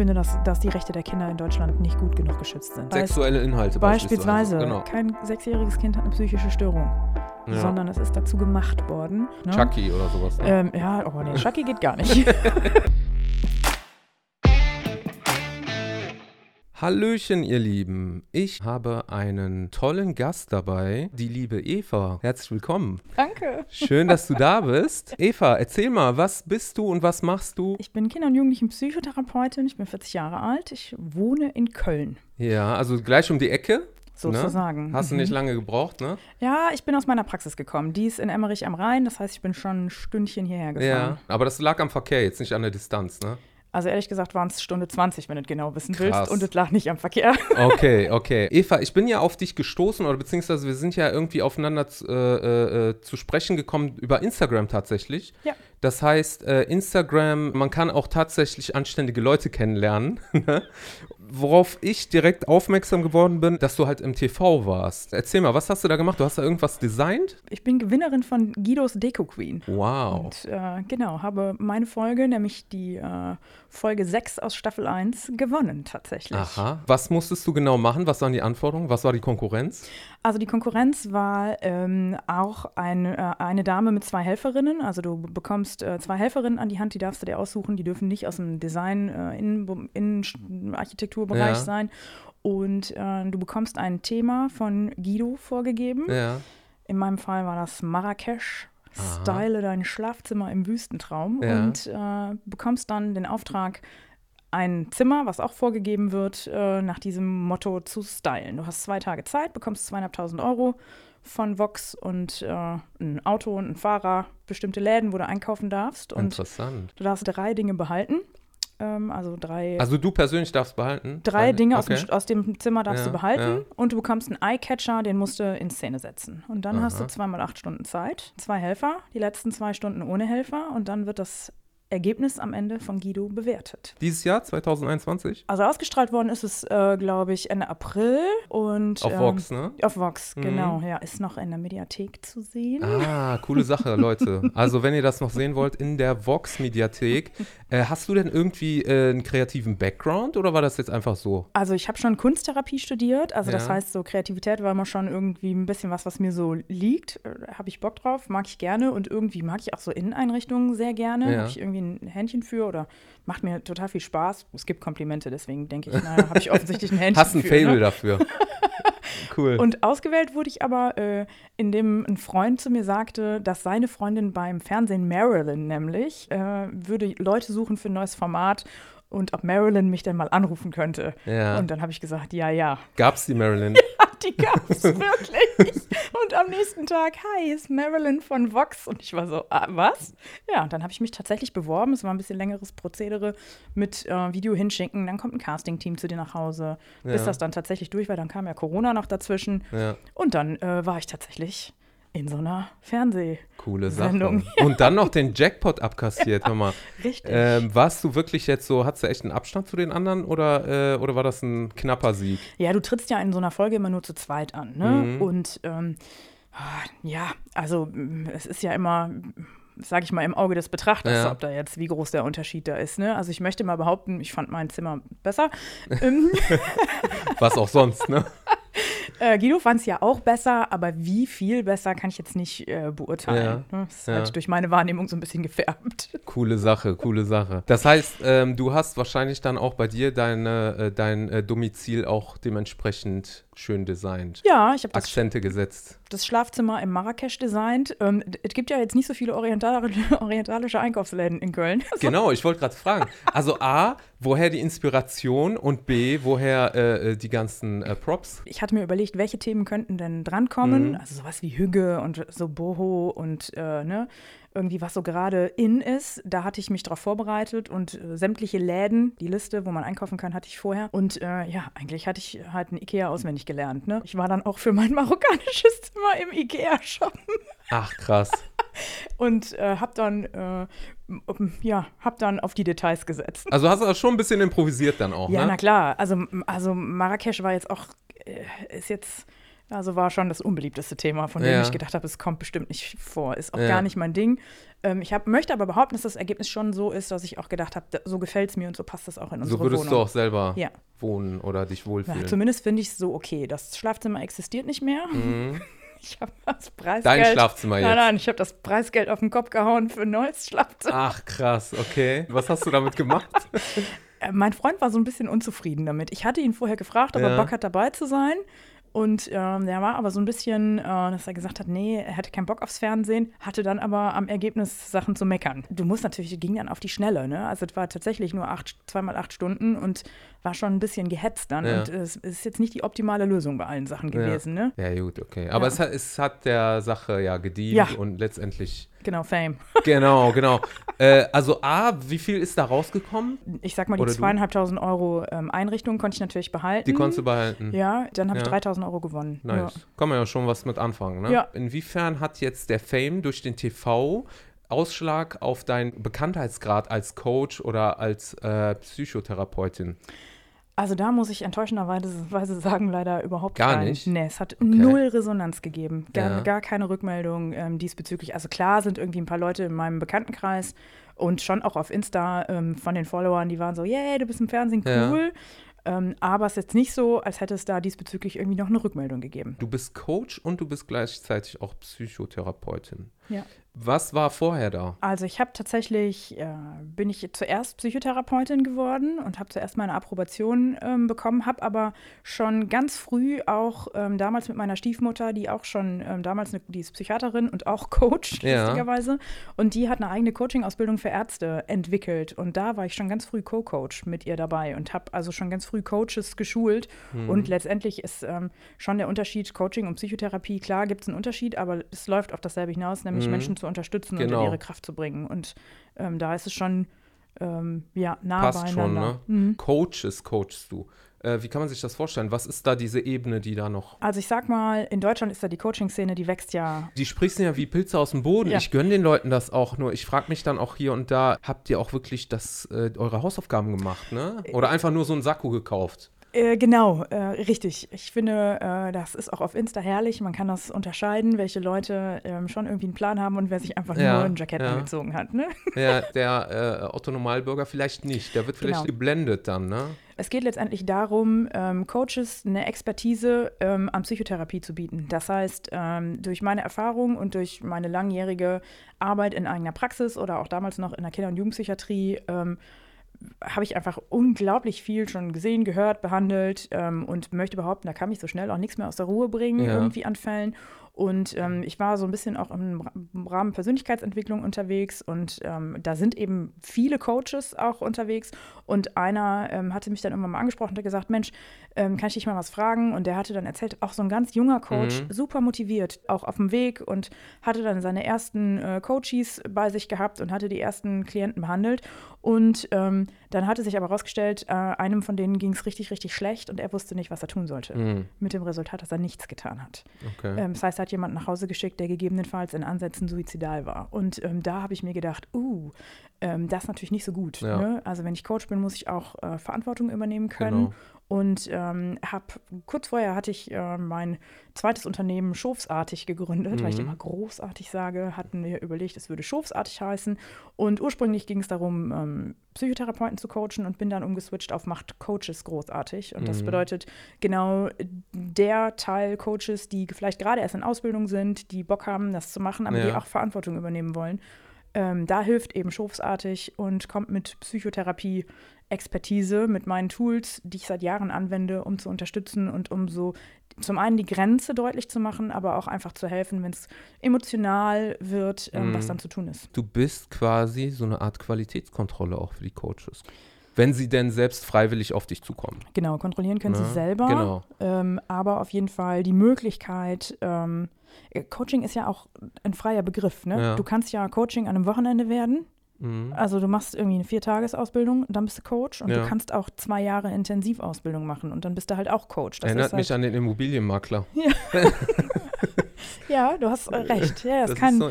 finde, dass die Rechte der Kinder in Deutschland nicht gut genug geschützt sind. Sexuelle Inhalte beispielsweise. Genau. Kein sechsjähriges Kind hat eine psychische Störung, sondern es ist dazu gemacht worden. Ne? Chucky oder sowas. Ne? Ja, aber nee, Chucky geht gar nicht. Hallöchen, ihr Lieben. Ich habe einen tollen Gast dabei, die liebe Eva. Herzlich willkommen. Danke. Schön, dass du da bist. Eva, erzähl mal, was bist du und was machst du? Ich bin Kinder- und Jugendlichen-Psychotherapeutin. Ich bin 40 Jahre alt. Ich wohne in Köln. Ja, also gleich um die Ecke. Sozusagen. Ne? Hast du nicht lange gebraucht, ne? Ja, ich bin aus meiner Praxis gekommen. Die ist in Emmerich am Rhein. Das heißt, ich bin schon ein Stündchen hierher gefahren. Ja, aber das lag am Verkehr, jetzt nicht an der Distanz, ne? Also ehrlich gesagt waren es Stunde 20, wenn du es genau wissen willst. Und es lag nicht am Verkehr. Okay. Eva, ich bin ja auf dich gestoßen oder beziehungsweise wir sind ja irgendwie aufeinander zu sprechen gekommen über Instagram tatsächlich. Ja. Das heißt, Instagram, man kann auch tatsächlich anständige Leute kennenlernen, worauf ich direkt aufmerksam geworden bin, dass du halt im TV warst. Erzähl mal, was hast du da gemacht? Du hast da irgendwas designt? Ich bin Gewinnerin von Guidos Deco Queen. Wow. Und genau, habe meine Folge, nämlich die Folge 6 aus Staffel 1, gewonnen tatsächlich. Aha. Was musstest du genau machen? Was waren die Anforderungen? Was war die Konkurrenz? Also die Konkurrenz war auch eine Dame mit zwei Helferinnen. Also du bekommst zwei Helferinnen an die Hand, die darfst du dir aussuchen, die dürfen nicht aus dem Design, Innenarchitekturbereich sein und du bekommst ein Thema von Guido vorgegeben. Ja. In meinem Fall war das Marrakesch. Aha. Style dein Schlafzimmer im Wüstentraum und bekommst dann den Auftrag, ein Zimmer, was auch vorgegeben wird, nach diesem Motto zu stylen. Du hast 2 Tage Zeit, bekommst 2.500 Euro von Vox und ein Auto und ein Fahrer, bestimmte Läden, wo du einkaufen darfst. Und interessant. Du darfst 3 Dinge behalten. Also du persönlich darfst behalten? 3 Dinge aus dem Zimmer darfst du behalten und du bekommst einen Eyecatcher, den musst du in Szene setzen. Und dann hast du 2 mal 8 Stunden Zeit, 2 Helfer, die letzten 2 Stunden ohne Helfer und dann wird das Ergebnis am Ende von Guido bewertet. Dieses Jahr, 2021? Also ausgestrahlt worden ist es, glaube ich, Ende April. Und, auf Vox, ne? Auf Vox, genau. Ja, ist noch in der Mediathek zu sehen. Ah, coole Sache, Leute. Also wenn ihr das noch sehen wollt, in der Vox-Mediathek. Hast du denn irgendwie einen kreativen Background oder war das jetzt einfach so? Also ich habe schon Kunsttherapie studiert. Also das heißt, so Kreativität war immer schon irgendwie ein bisschen was mir so liegt. Habe ich Bock drauf, mag ich gerne. Und irgendwie mag ich auch so Inneneinrichtungen sehr gerne. Ja. Habe ich irgendwie ein Händchen für oder macht mir total viel Spaß. Es gibt Komplimente, deswegen denke ich, naja, habe ich offensichtlich ein Händchen für. Hast ein Faible dafür. Cool. Und ausgewählt wurde ich aber, indem ein Freund zu mir sagte, dass seine Freundin beim Fernsehen Marilyn nämlich würde Leute suchen für ein neues Format und ob Marilyn mich dann mal anrufen könnte. Ja. Und dann habe ich gesagt, ja. Gab's die Marilyn? Die gab's wirklich. Und am nächsten Tag, hi, hier ist Marilyn von Vox. Und ich war so, was? Ja, und dann habe ich mich tatsächlich beworben. Es war ein bisschen längeres Prozedere mit Video hinschicken. Dann kommt ein Casting-Team zu dir nach Hause. Bis das dann tatsächlich durch war, dann kam ja Corona noch dazwischen. Ja. Und dann war ich tatsächlich in so einer Fernsehsendung. Und dann noch den Jackpot abkassiert. Hör mal. Richtig. Warst du wirklich jetzt so, hattest du echt einen Abstand zu den anderen oder war das ein knapper Sieg? Ja, du trittst ja in so einer Folge immer nur zu zweit an, ne? Und ja, also es ist ja immer, sage ich mal, im Auge des Betrachters, ob da jetzt, wie groß der Unterschied da ist. Ne? Also ich möchte mal behaupten, ich fand mein Zimmer besser. Was auch sonst, ne? Guido fand es ja auch besser, aber wie viel besser kann ich jetzt nicht beurteilen. Ja, das ist halt durch meine Wahrnehmung so ein bisschen gefärbt. Coole Sache. Das heißt, du hast wahrscheinlich dann auch bei dir dein Domizil auch dementsprechend schön designt. Ja, ich habe Akzente gesetzt. Das Schlafzimmer im Marrakesch designt. Es gibt ja jetzt nicht so viele orientalische Einkaufsläden in Köln. Genau, ich wollte gerade fragen. Also A, woher die Inspiration und B, woher die ganzen Props? Ich hatte mir überlegt, welche Themen könnten denn drankommen. Also sowas wie Hüge und so Boho und irgendwie was so gerade in ist. Da hatte ich mich drauf vorbereitet und sämtliche Läden, die Liste, wo man einkaufen kann, hatte ich vorher. Und eigentlich hatte ich halt ein Ikea auswendig gelernt. Ne? Ich war dann auch für mein marokkanisches Zimmer im Ikea shoppen. Ach, krass. Und hab dann auf die Details gesetzt. Also hast du das schon ein bisschen improvisiert dann auch, ja, ne? Ja, na klar. Also Marrakesch war jetzt auch, ist jetzt Also war schon das unbeliebteste Thema, von dem ich gedacht habe, es kommt bestimmt nicht vor. Ist auch gar nicht mein Ding. Ich möchte aber behaupten, dass das Ergebnis schon so ist, dass ich auch gedacht habe, so gefällt es mir und so passt das auch in unsere Wohnung. So würdest du auch selber wohnen oder dich wohlfühlen. Ja, zumindest finde ich es so okay. Das Schlafzimmer existiert nicht mehr. Mhm. Ich habe das Preisgeld. Dein Schlafzimmer jetzt? Nein, ich habe das Preisgeld auf den Kopf gehauen für ein neues Schlafzimmer. Ach krass, okay. Was hast du damit gemacht? Mein Freund war so ein bisschen unzufrieden damit. Ich hatte ihn vorher gefragt, ob er Bock hat, dabei zu sein. Und der war aber so ein bisschen, dass er gesagt hat, nee, er hätte keinen Bock aufs Fernsehen, hatte dann aber am Ergebnis Sachen zu meckern. Du musst natürlich, ging dann auf die Schnelle, ne? Also es war tatsächlich nur 2x8 Stunden und war schon ein bisschen gehetzt dann. Und es ist jetzt nicht die optimale Lösung bei allen Sachen gewesen, ne? Ja, gut, okay. Aber es hat der Sache gedient und letztendlich… Genau, Fame. Genau. Also A, wie viel ist da rausgekommen? Ich sag mal, die 2.500 Euro Einrichtung konnte ich natürlich behalten. Die konntest du behalten? Ja, dann habe ich 3.000 Euro gewonnen. Nice. Ja. Kann man ja schon was mit anfangen, ne? Ja. Inwiefern hat jetzt der Fame durch den TV Ausschlag auf deinen Bekanntheitsgrad als Coach oder als Psychotherapeutin? Also da muss ich enttäuschenderweise sagen, leider überhaupt gar nicht. Nee, es hat null Resonanz gegeben. Gar keine Rückmeldung diesbezüglich. Also klar sind irgendwie ein paar Leute in meinem Bekanntenkreis und schon auch auf Insta von den Followern, die waren so, yay, du bist im Fernsehen, cool. Aber es ist jetzt nicht so, als hätte es da diesbezüglich irgendwie noch eine Rückmeldung gegeben. Du bist Coach und du bist gleichzeitig auch Psychotherapeutin. Ja. Was war vorher da? Also ich habe tatsächlich, bin ich zuerst Psychotherapeutin geworden und habe zuerst meine Approbation bekommen, habe aber schon ganz früh auch damals mit meiner Stiefmutter, die auch schon die ist Psychiaterin und auch Coach, lustigerweise, und die hat eine eigene Coaching-Ausbildung für Ärzte entwickelt und da war ich schon ganz früh Co-Coach mit ihr dabei und habe also schon ganz früh Coaches geschult und letztendlich ist schon der Unterschied Coaching und Psychotherapie, klar gibt es einen Unterschied, aber es läuft auf dasselbe hinaus, nämlich Menschen zu unterstützen und in ihre Kraft zu bringen. Und da ist es schon nah beieinander. Passt schon, ne? Mhm. Coachst du. Wie kann man sich das vorstellen? Was ist da diese Ebene, die da noch… Also ich sag mal, in Deutschland ist da die Coaching-Szene, die wächst ja… Die sprichst ja wie Pilze aus dem Boden. Ja. Ich gönne den Leuten das auch nur. Ich frage mich dann auch hier und da, habt ihr auch wirklich eure Hausaufgaben gemacht, ne? Oder einfach nur so einen Sakko gekauft? Genau, richtig. Ich finde, das ist auch auf Insta herrlich. Man kann das unterscheiden, welche Leute schon irgendwie einen Plan haben und wer sich einfach nur ein Jackett angezogen hat. Ne? Ja, der Otto-Normalbürger vielleicht nicht. Der wird vielleicht geblendet dann, ne? Es geht letztendlich darum, Coaches eine Expertise an Psychotherapie zu bieten. Das heißt, durch meine Erfahrung und durch meine langjährige Arbeit in eigener Praxis oder auch damals noch in der Kinder- und Jugendpsychiatrie habe ich einfach unglaublich viel schon gesehen, gehört, behandelt und möchte behaupten, da kann mich so schnell auch nichts mehr aus der Ruhe bringen, irgendwie an Fällen. Und ich war so ein bisschen auch im Rahmen Persönlichkeitsentwicklung unterwegs und da sind eben viele Coaches auch unterwegs und einer hatte mich dann irgendwann mal angesprochen und hat gesagt, Mensch, kann ich dich mal was fragen? Und der hatte dann erzählt, auch so ein ganz junger Coach, super motiviert, auch auf dem Weg und hatte dann seine ersten Coaches bei sich gehabt und hatte die ersten Klienten behandelt und dann hatte sich aber rausgestellt, einem von denen ging es richtig, richtig schlecht und er wusste nicht, was er tun sollte. Mhm. Mit dem Resultat, dass er nichts getan hat. Okay. Das heißt, er hat jemanden nach Hause geschickt, der gegebenenfalls in Ansätzen suizidal war. Und da habe ich mir gedacht, das ist natürlich nicht so gut. Ja. Ne? Also wenn ich Coach bin, muss ich auch Verantwortung übernehmen können. Genau. Und kurz vorher hatte ich mein zweites Unternehmen schofsartig gegründet, weil ich immer großartig sage, hatten wir überlegt, es würde schofsartig heißen. Und ursprünglich ging es darum, Psychotherapeuten zu coachen und bin dann umgeswitcht auf macht Coaches großartig. Und das bedeutet genau der Teil Coaches, die vielleicht gerade erst in Ausbildung sind, die Bock haben, das zu machen, aber die auch Verantwortung übernehmen wollen. Da hilft eben schofsartig und kommt mit Psychotherapie-Expertise, mit meinen Tools, die ich seit Jahren anwende, um zu unterstützen und um so zum einen die Grenze deutlich zu machen, aber auch einfach zu helfen, wenn es emotional wird, was dann zu tun ist. Du bist quasi so eine Art Qualitätskontrolle auch für die Coaches. Wenn sie denn selbst freiwillig auf dich zukommen. Genau, kontrollieren können sie selber, aber auf jeden Fall die Möglichkeit, Coaching ist ja auch ein freier Begriff, ne? Ja. Du kannst ja Coaching an einem Wochenende werden, also du machst irgendwie eine 4-Tages-Ausbildung, dann bist du Coach und du kannst auch 2 Jahre Intensivausbildung machen und dann bist du halt auch Coach. Das erinnert mich an den Immobilienmakler. Ja. Ja, du hast recht. Ja, das ist kein so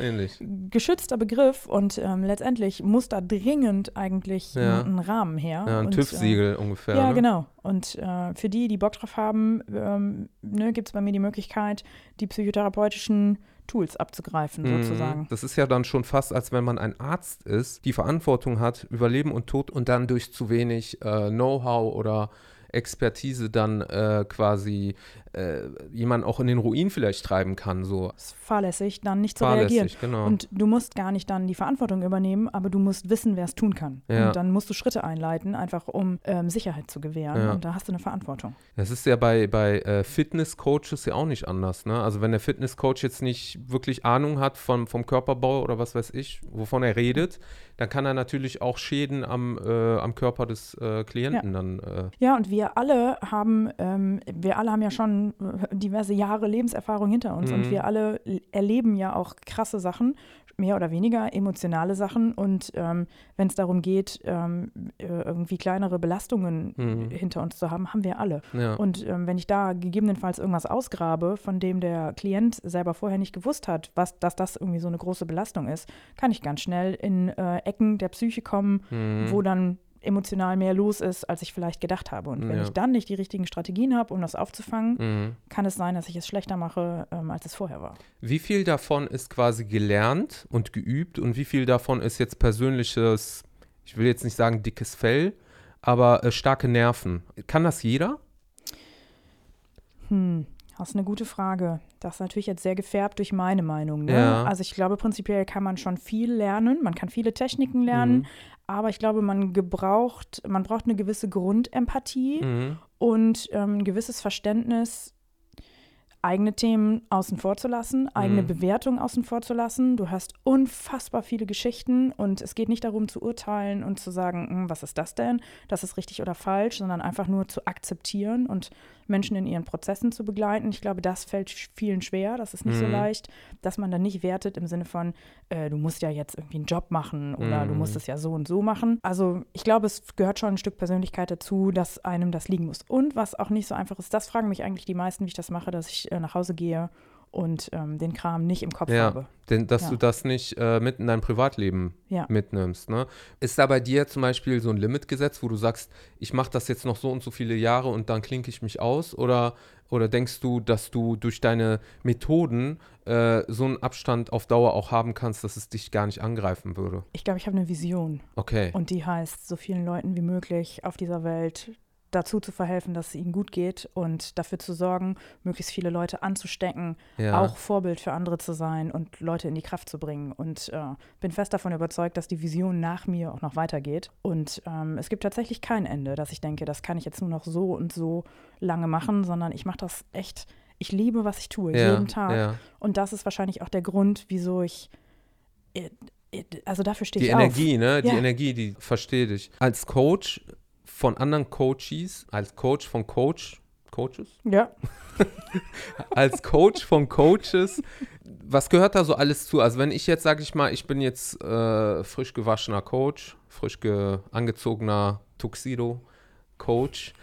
geschützter Begriff und letztendlich muss da dringend eigentlich ein Rahmen her. Ja, ein TÜV-Siegel ungefähr. Ja, ne? Genau. Und für die Bock drauf haben, gibt es bei mir die Möglichkeit, die psychotherapeutischen Tools abzugreifen, sozusagen. Das ist ja dann schon fast, als wenn man ein Arzt ist, die Verantwortung hat über Leben und Tod und dann durch zu wenig Know-how oder Expertise dann quasi jemanden auch in den Ruin vielleicht treiben kann. So. Es ist fahrlässig, dann nicht zu reagieren. Genau. Und du musst gar nicht dann die Verantwortung übernehmen, aber du musst wissen, wer es tun kann. Ja. Und dann musst du Schritte einleiten, einfach um Sicherheit zu gewähren. Ja. Und da hast du eine Verantwortung. Das ist ja bei Fitness-Coaches ja auch nicht anders. Ne? Also wenn der Fitness-Coach jetzt nicht wirklich Ahnung hat vom Körperbau oder was weiß ich, wovon er redet, dann kann er natürlich auch Schäden am Körper des Klienten dann. Ja, und wir alle haben ja schon diverse Jahre Lebenserfahrung hinter uns und wir alle erleben ja auch krasse Sachen, mehr oder weniger emotionale Sachen und wenn es darum geht, irgendwie kleinere Belastungen hinter uns zu haben, haben wir alle. Ja. Und wenn ich da gegebenenfalls irgendwas ausgrabe, von dem der Klient selber vorher nicht gewusst hat, dass das irgendwie so eine große Belastung ist, kann ich ganz schnell in Ecken der Psyche kommen, wo dann emotional mehr los ist, als ich vielleicht gedacht habe. Und wenn ich dann nicht die richtigen Strategien habe, um das aufzufangen, kann es sein, dass ich es schlechter mache, als es vorher war. Wie viel davon ist quasi gelernt und geübt und wie viel davon ist jetzt persönliches, ich will jetzt nicht sagen dickes Fell, aber starke Nerven? Kann das jeder? Das ist eine gute Frage. Das ist natürlich jetzt sehr gefärbt durch meine Meinung. Ne? Ja. Also ich glaube, prinzipiell kann man schon viel lernen. Man kann viele Techniken lernen. Aber ich glaube, man braucht eine gewisse Grundempathie und ein gewisses Verständnis, eigene Themen außen vor zu lassen, eigene Bewertung außen vor zu lassen. Du hast unfassbar viele Geschichten und es geht nicht darum zu urteilen und zu sagen, was ist das denn? Das ist richtig oder falsch, sondern einfach nur zu akzeptieren und Menschen in ihren Prozessen zu begleiten. Ich glaube, das fällt vielen schwer, das ist nicht so leicht, dass man dann nicht wertet im Sinne von, du musst ja jetzt irgendwie einen Job machen oder du musst es ja so und so machen. Also ich glaube, es gehört schon ein Stück Persönlichkeit dazu, dass einem das liegen muss. Und was auch nicht so einfach ist, das fragen mich eigentlich die meisten, wie ich das mache, dass ich nach Hause gehe und den Kram nicht im Kopf habe. Denn, dass du das nicht mit in dein Privatleben mitnimmst. Ne? Ist da bei dir zum Beispiel so ein Limit gesetzt, wo du sagst, ich mache das jetzt noch so und so viele Jahre und dann klinke ich mich aus? Oder denkst du, dass du durch deine Methoden so einen Abstand auf Dauer auch haben kannst, dass es dich gar nicht angreifen würde? Ich glaube, ich habe eine Vision. Okay. Und die heißt, so vielen Leuten wie möglich auf dieser Welt dazu zu verhelfen, dass es ihnen gut geht und dafür zu sorgen, möglichst viele Leute anzustecken, auch Vorbild für andere zu sein und Leute in die Kraft zu bringen. Und bin fest davon überzeugt, dass die Vision nach mir auch noch weitergeht. Und es gibt tatsächlich kein Ende, dass ich denke, das kann ich jetzt nur noch so und so lange machen, sondern ich mache das echt, ich liebe, was ich tue, jeden Tag. Ja. Und das ist wahrscheinlich auch der Grund, wieso ich also dafür stehe ich auf. Die Energie, die verstehe ich. Als Coach von anderen Coaches, als Coach von Coaches? Ja. Als Coach von Coaches, was gehört da so alles zu? Also wenn ich jetzt, sage ich mal, ich bin jetzt frisch gewaschener Coach, angezogener Tuxedo-Coach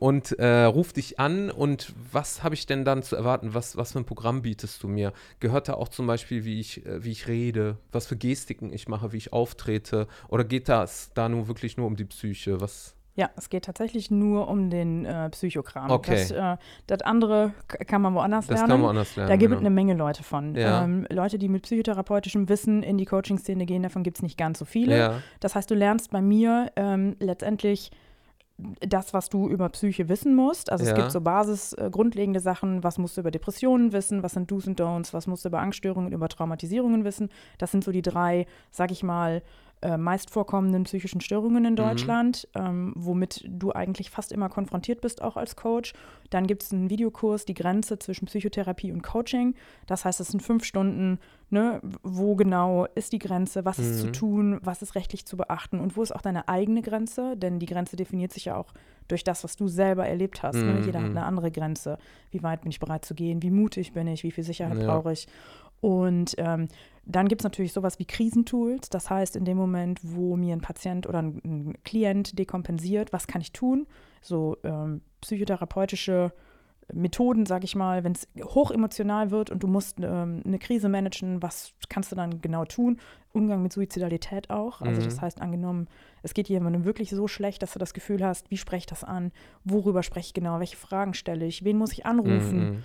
und ruf dich an und was habe ich denn dann zu erwarten? Was für ein Programm bietest du mir? Gehört da auch zum Beispiel, wie ich rede, was für Gestiken ich mache, wie ich auftrete? Oder geht das da nur wirklich nur um die Psyche? Ja, es geht tatsächlich nur um den Psychokram. Okay. Das andere kann man woanders lernen. Das kann man woanders lernen. Da gibt es eine Menge Leute von. Ja. Leute, die mit psychotherapeutischem Wissen in die Coaching-Szene gehen, davon gibt es nicht ganz so viele. Ja. Das heißt, du lernst bei mir letztendlich das, was du über Psyche wissen musst. Also es gibt so grundlegende Sachen, was musst du über Depressionen wissen, was sind Do's und Don'ts, was musst du über Angststörungen, über Traumatisierungen wissen. Das sind so die drei, sag ich mal, meist vorkommenden psychischen Störungen in Deutschland, womit du eigentlich fast immer konfrontiert bist, auch als Coach. Dann gibt es einen Videokurs, die Grenze zwischen Psychotherapie und Coaching. Das heißt, es sind 5 Stunden, ne, wo genau ist die Grenze, was ist zu tun, was ist rechtlich zu beachten und wo ist auch deine eigene Grenze, denn die Grenze definiert sich ja auch durch das, was du selber erlebt hast. Ne? Jeder hat eine andere Grenze. Wie weit bin ich bereit zu gehen, wie mutig bin ich, wie viel Sicherheit brauche ich? Und dann gibt es natürlich sowas wie Krisentools. Das heißt, in dem Moment, wo mir ein Patient oder ein Klient dekompensiert, was kann ich tun? So psychotherapeutische Methoden, sag ich mal, wenn es hochemotional wird und du musst eine Krise managen, was kannst du dann genau tun? Umgang mit Suizidalität auch. Also das heißt, angenommen, es geht jemandem wirklich so schlecht, dass du das Gefühl hast, wie spreche ich das an? Worüber spreche ich genau? Welche Fragen stelle ich? Wen muss ich anrufen?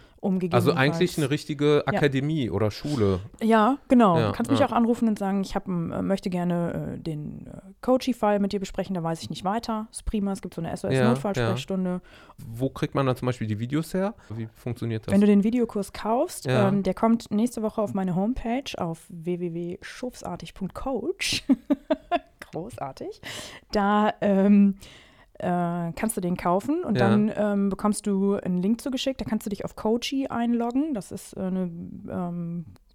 Also eigentlich eine richtige Akademie oder Schule. Ja, genau. Ja, du kannst mich auch anrufen und sagen, ich möchte gerne den Koji-Fall mit dir besprechen, da weiß ich nicht weiter. Ist prima, es gibt so eine SOS-Notfallsprechstunde. Ja. Wo kriegt man dann zum Beispiel die Videos her? Wie funktioniert das? Wenn du den Videokurs kaufst, der kommt nächste Woche auf meine Homepage auf www.schofsartig.coach. Großartig. Da kannst du den kaufen und dann bekommst du einen Link zugeschickt. Da kannst du dich auf Koji einloggen. Das ist eine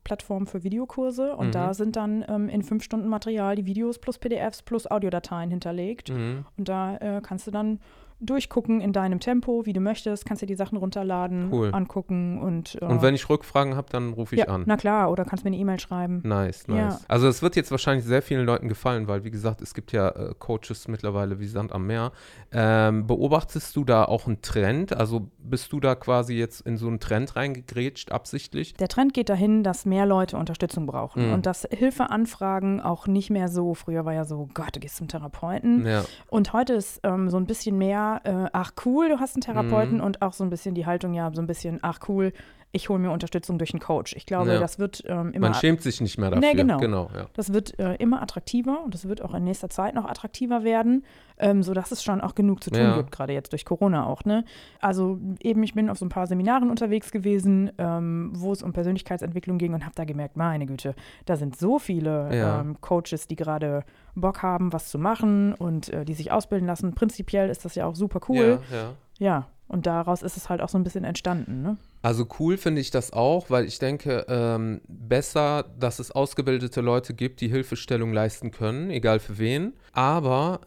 Plattform für Videokurse und da sind dann in 5 Stunden Material die Videos plus PDFs plus Audiodateien hinterlegt und da kannst du dann durchgucken in deinem Tempo, wie du möchtest, kannst dir die Sachen runterladen, angucken und wenn ich Rückfragen habe, dann rufe ich an. Na klar, oder kannst mir eine E-Mail schreiben. Nice. Ja. Also es wird jetzt wahrscheinlich sehr vielen Leuten gefallen, weil wie gesagt, es gibt ja Coaches mittlerweile wie Sand am Meer. Beobachtest du da auch einen Trend? Also bist du da quasi jetzt in so einen Trend reingegrätscht, absichtlich? Der Trend geht dahin, dass mehr Leute Unterstützung brauchen und dass Hilfeanfragen auch nicht mehr so, früher war ja so, Gott, du gehst zum Therapeuten und heute ist so ein bisschen mehr ach cool, du hast einen Therapeuten und auch so ein bisschen die Haltung, so ein bisschen, ach cool, ich hole mir Unterstützung durch einen Coach. Ich glaube, das wird immer… Man schämt sich nicht mehr dafür. Nee, genau. Ja. Das wird immer attraktiver und das wird auch in nächster Zeit noch attraktiver werden, sodass es schon auch genug zu tun gibt, gerade jetzt durch Corona auch. Ne? Also eben, ich bin auf so ein paar Seminaren unterwegs gewesen, wo es um Persönlichkeitsentwicklung ging und habe da gemerkt, meine Güte, da sind so viele Coaches, die gerade Bock haben, was zu machen und die sich ausbilden lassen. Prinzipiell ist das ja auch super cool. Ja. Und daraus ist es halt auch so ein bisschen entstanden, ne? Also cool finde ich das auch, weil ich denke, besser, dass es ausgebildete Leute gibt, die Hilfestellung leisten können, egal für wen. Aber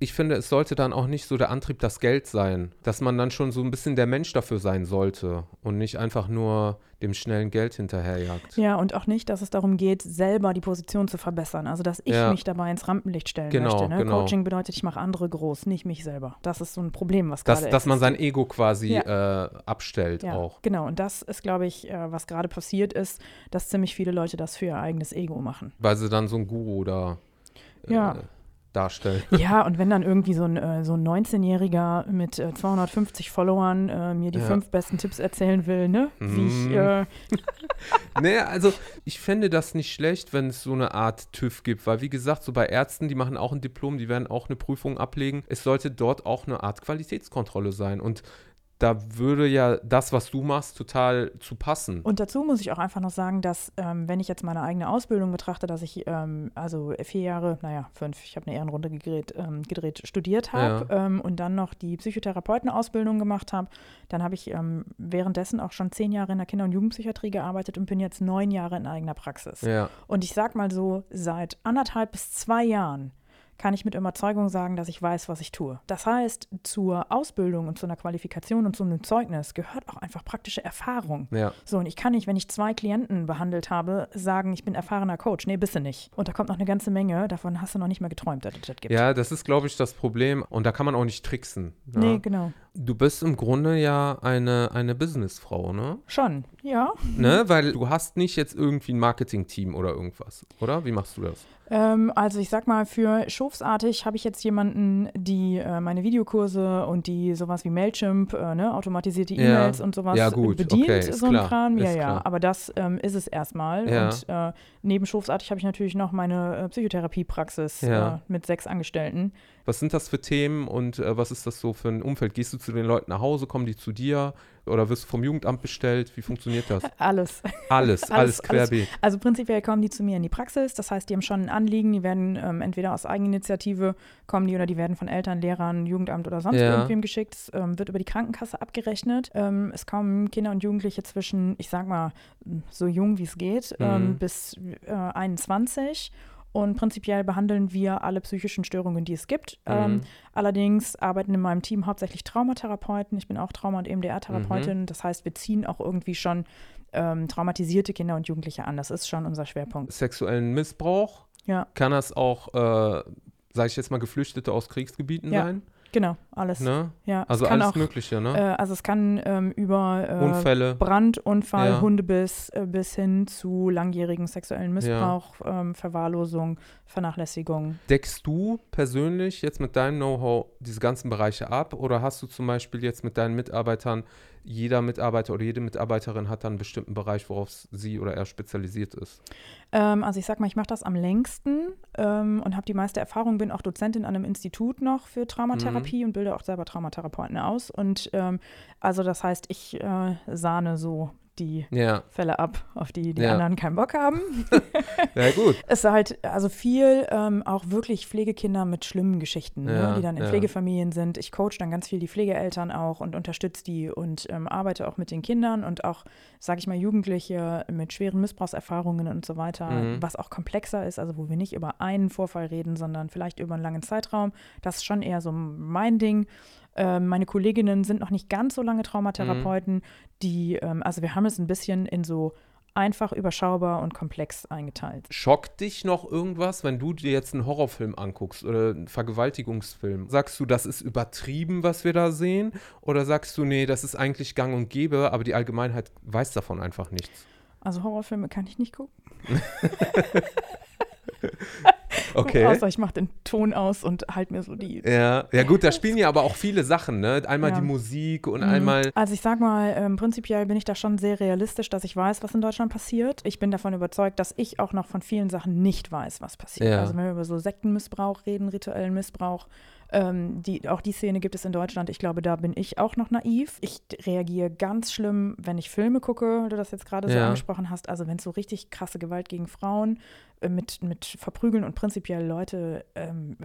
ich finde, es sollte dann auch nicht so der Antrieb das Geld sein, dass man dann schon so ein bisschen der Mensch dafür sein sollte und nicht einfach nur dem schnellen Geld hinterherjagt. Ja, und auch nicht, dass es darum geht, selber die Position zu verbessern. Also, dass ich mich dabei ins Rampenlicht stellen möchte. Ne? Genau. Coaching bedeutet, ich mache andere groß, nicht mich selber. Das ist so ein Problem, was gerade ist. Dass man sein Ego quasi abstellt auch. Genau, und das ist, glaube ich, was gerade passiert ist, dass ziemlich viele Leute das für ihr eigenes Ego machen. Weil sie dann so ein Guru da darstellen. Ja, und wenn dann irgendwie so ein 19-Jähriger mit 250 Followern mir die 5 besten Tipps erzählen will, ne? Wie ich… Nee, also ich fände das nicht schlecht, wenn es so eine Art TÜV gibt, weil wie gesagt, so bei Ärzten, die machen auch ein Diplom, die werden auch eine Prüfung ablegen. Es sollte dort auch eine Art Qualitätskontrolle sein und da würde ja das, was du machst, total zu passen. Und dazu muss ich auch einfach noch sagen, dass, wenn ich jetzt meine eigene Ausbildung betrachte, dass ich 5 Jahre, ich habe eine Ehrenrunde gedreht, studiert habe und dann noch die Psychotherapeutenausbildung gemacht habe. Dann habe ich währenddessen auch schon 10 Jahre in der Kinder- und Jugendpsychiatrie gearbeitet und bin jetzt 9 Jahre in eigener Praxis. Ja. Und ich sag mal so, seit 1,5 bis 2 Jahren kann ich mit Überzeugung sagen, dass ich weiß, was ich tue. Das heißt, zur Ausbildung und zu einer Qualifikation und zu einem Zeugnis gehört auch einfach praktische Erfahrung. Ja. So, und ich kann nicht, wenn ich 2 Klienten behandelt habe, sagen, ich bin erfahrener Coach. Nee, bist du nicht. Und da kommt noch eine ganze Menge, davon hast du noch nicht mal geträumt, dass es das gibt. Ja, das ist, glaube ich, das Problem. Und da kann man auch nicht tricksen. Ja. Nee, genau. Du bist im Grunde ja eine Businessfrau, ne? Schon, ja. Ne? Weil du hast nicht jetzt irgendwie ein Marketing-Team oder irgendwas, oder? Wie machst du das? Also ich sag mal, für schofsartig habe ich jetzt jemanden, die meine Videokurse und die sowas wie Mailchimp, automatisierte E-Mails und sowas bedient, okay, so ein Kram. Ja, aber das ist es erstmal. Ja. Und neben schofsartig habe ich natürlich noch meine Psychotherapiepraxis mit 6 Angestellten. Was sind das für Themen und was ist das so für ein Umfeld? Gehst du zu den Leuten nach Hause, kommen die zu dir oder wirst du vom Jugendamt bestellt? Wie funktioniert das? Alles querbeet. Also prinzipiell kommen die zu mir in die Praxis, das heißt, die haben schon ein Anliegen, die werden entweder aus Eigeninitiative kommen die oder die werden von Eltern, Lehrern, Jugendamt oder sonst irgendwem geschickt. Es wird über die Krankenkasse abgerechnet. Es kommen Kinder und Jugendliche zwischen, ich sag mal, so jung wie es geht, bis 21. Und prinzipiell behandeln wir alle psychischen Störungen, die es gibt. Allerdings arbeiten in meinem Team hauptsächlich Traumatherapeuten. Ich bin auch Trauma- und EMDR-Therapeutin. Mhm. Das heißt, wir ziehen auch irgendwie schon traumatisierte Kinder und Jugendliche an. Das ist schon unser Schwerpunkt. Sexuellen Missbrauch? Ja. Kann das auch, sage ich jetzt mal, Geflüchtete aus Kriegsgebieten sein? Genau, alles. Ne? Ja, also alles auch, Mögliche, ne? Also es kann über Unfälle, Brandunfall, ja. Hundebiss bis hin zu langjährigen sexuellen Missbrauch, ja. Verwahrlosung, Vernachlässigung. Deckst du persönlich jetzt mit deinem Know-how diese ganzen Bereiche ab oder hast du zum Beispiel jetzt mit deinen Mitarbeitern, jeder Mitarbeiter oder jede Mitarbeiterin hat dann einen bestimmten Bereich, worauf sie oder er spezialisiert ist? Also ich sag mal, ich mache das am längsten und habe die meiste Erfahrung, bin auch Dozentin an einem Institut noch für Traumatherapie und bilde auch selber Traumatherapeuten aus. Und also das heißt, ich sahne so die Fälle ab, auf die die anderen keinen Bock haben. Ja, gut. Es ist halt also viel auch wirklich Pflegekinder mit schlimmen Geschichten, ne, die dann in Pflegefamilien sind. Ich coache dann ganz viel die Pflegeeltern auch und unterstütze die und arbeite auch mit den Kindern und auch, sage ich mal, Jugendliche mit schweren Missbrauchserfahrungen und so weiter, was auch komplexer ist, also wo wir nicht über einen Vorfall reden, sondern vielleicht über einen langen Zeitraum. Das ist schon eher so mein Ding. Meine Kolleginnen sind noch nicht ganz so lange Traumatherapeuten, die, also wir haben es ein bisschen in so einfach, überschaubar und komplex eingeteilt. Schockt dich noch irgendwas, wenn du dir jetzt einen Horrorfilm anguckst oder einen Vergewaltigungsfilm? Sagst du, das ist übertrieben, was wir da sehen? Oder sagst du, nee, das ist eigentlich gang und gäbe, aber die Allgemeinheit weiß davon einfach nichts? Also Horrorfilme kann ich nicht gucken. Okay. Außer ich mache den Ton aus und halte mir so die... Ja gut, da spielen ja aber auch viele Sachen, ne? Einmal die Musik und einmal... Also ich sag mal, prinzipiell bin ich da schon sehr realistisch, dass ich weiß, was in Deutschland passiert. Ich bin davon überzeugt, dass ich auch noch von vielen Sachen nicht weiß, was passiert. Ja. Also wenn wir über so Sektenmissbrauch reden, rituellen Missbrauch, auch die Szene gibt es in Deutschland. Ich glaube, da bin ich auch noch naiv. Ich reagiere ganz schlimm, wenn ich Filme gucke, weil du das jetzt gerade so angesprochen hast. Also wenn es so richtig krasse Gewalt gegen Frauen mit Verprügeln und prinzipiell Leute,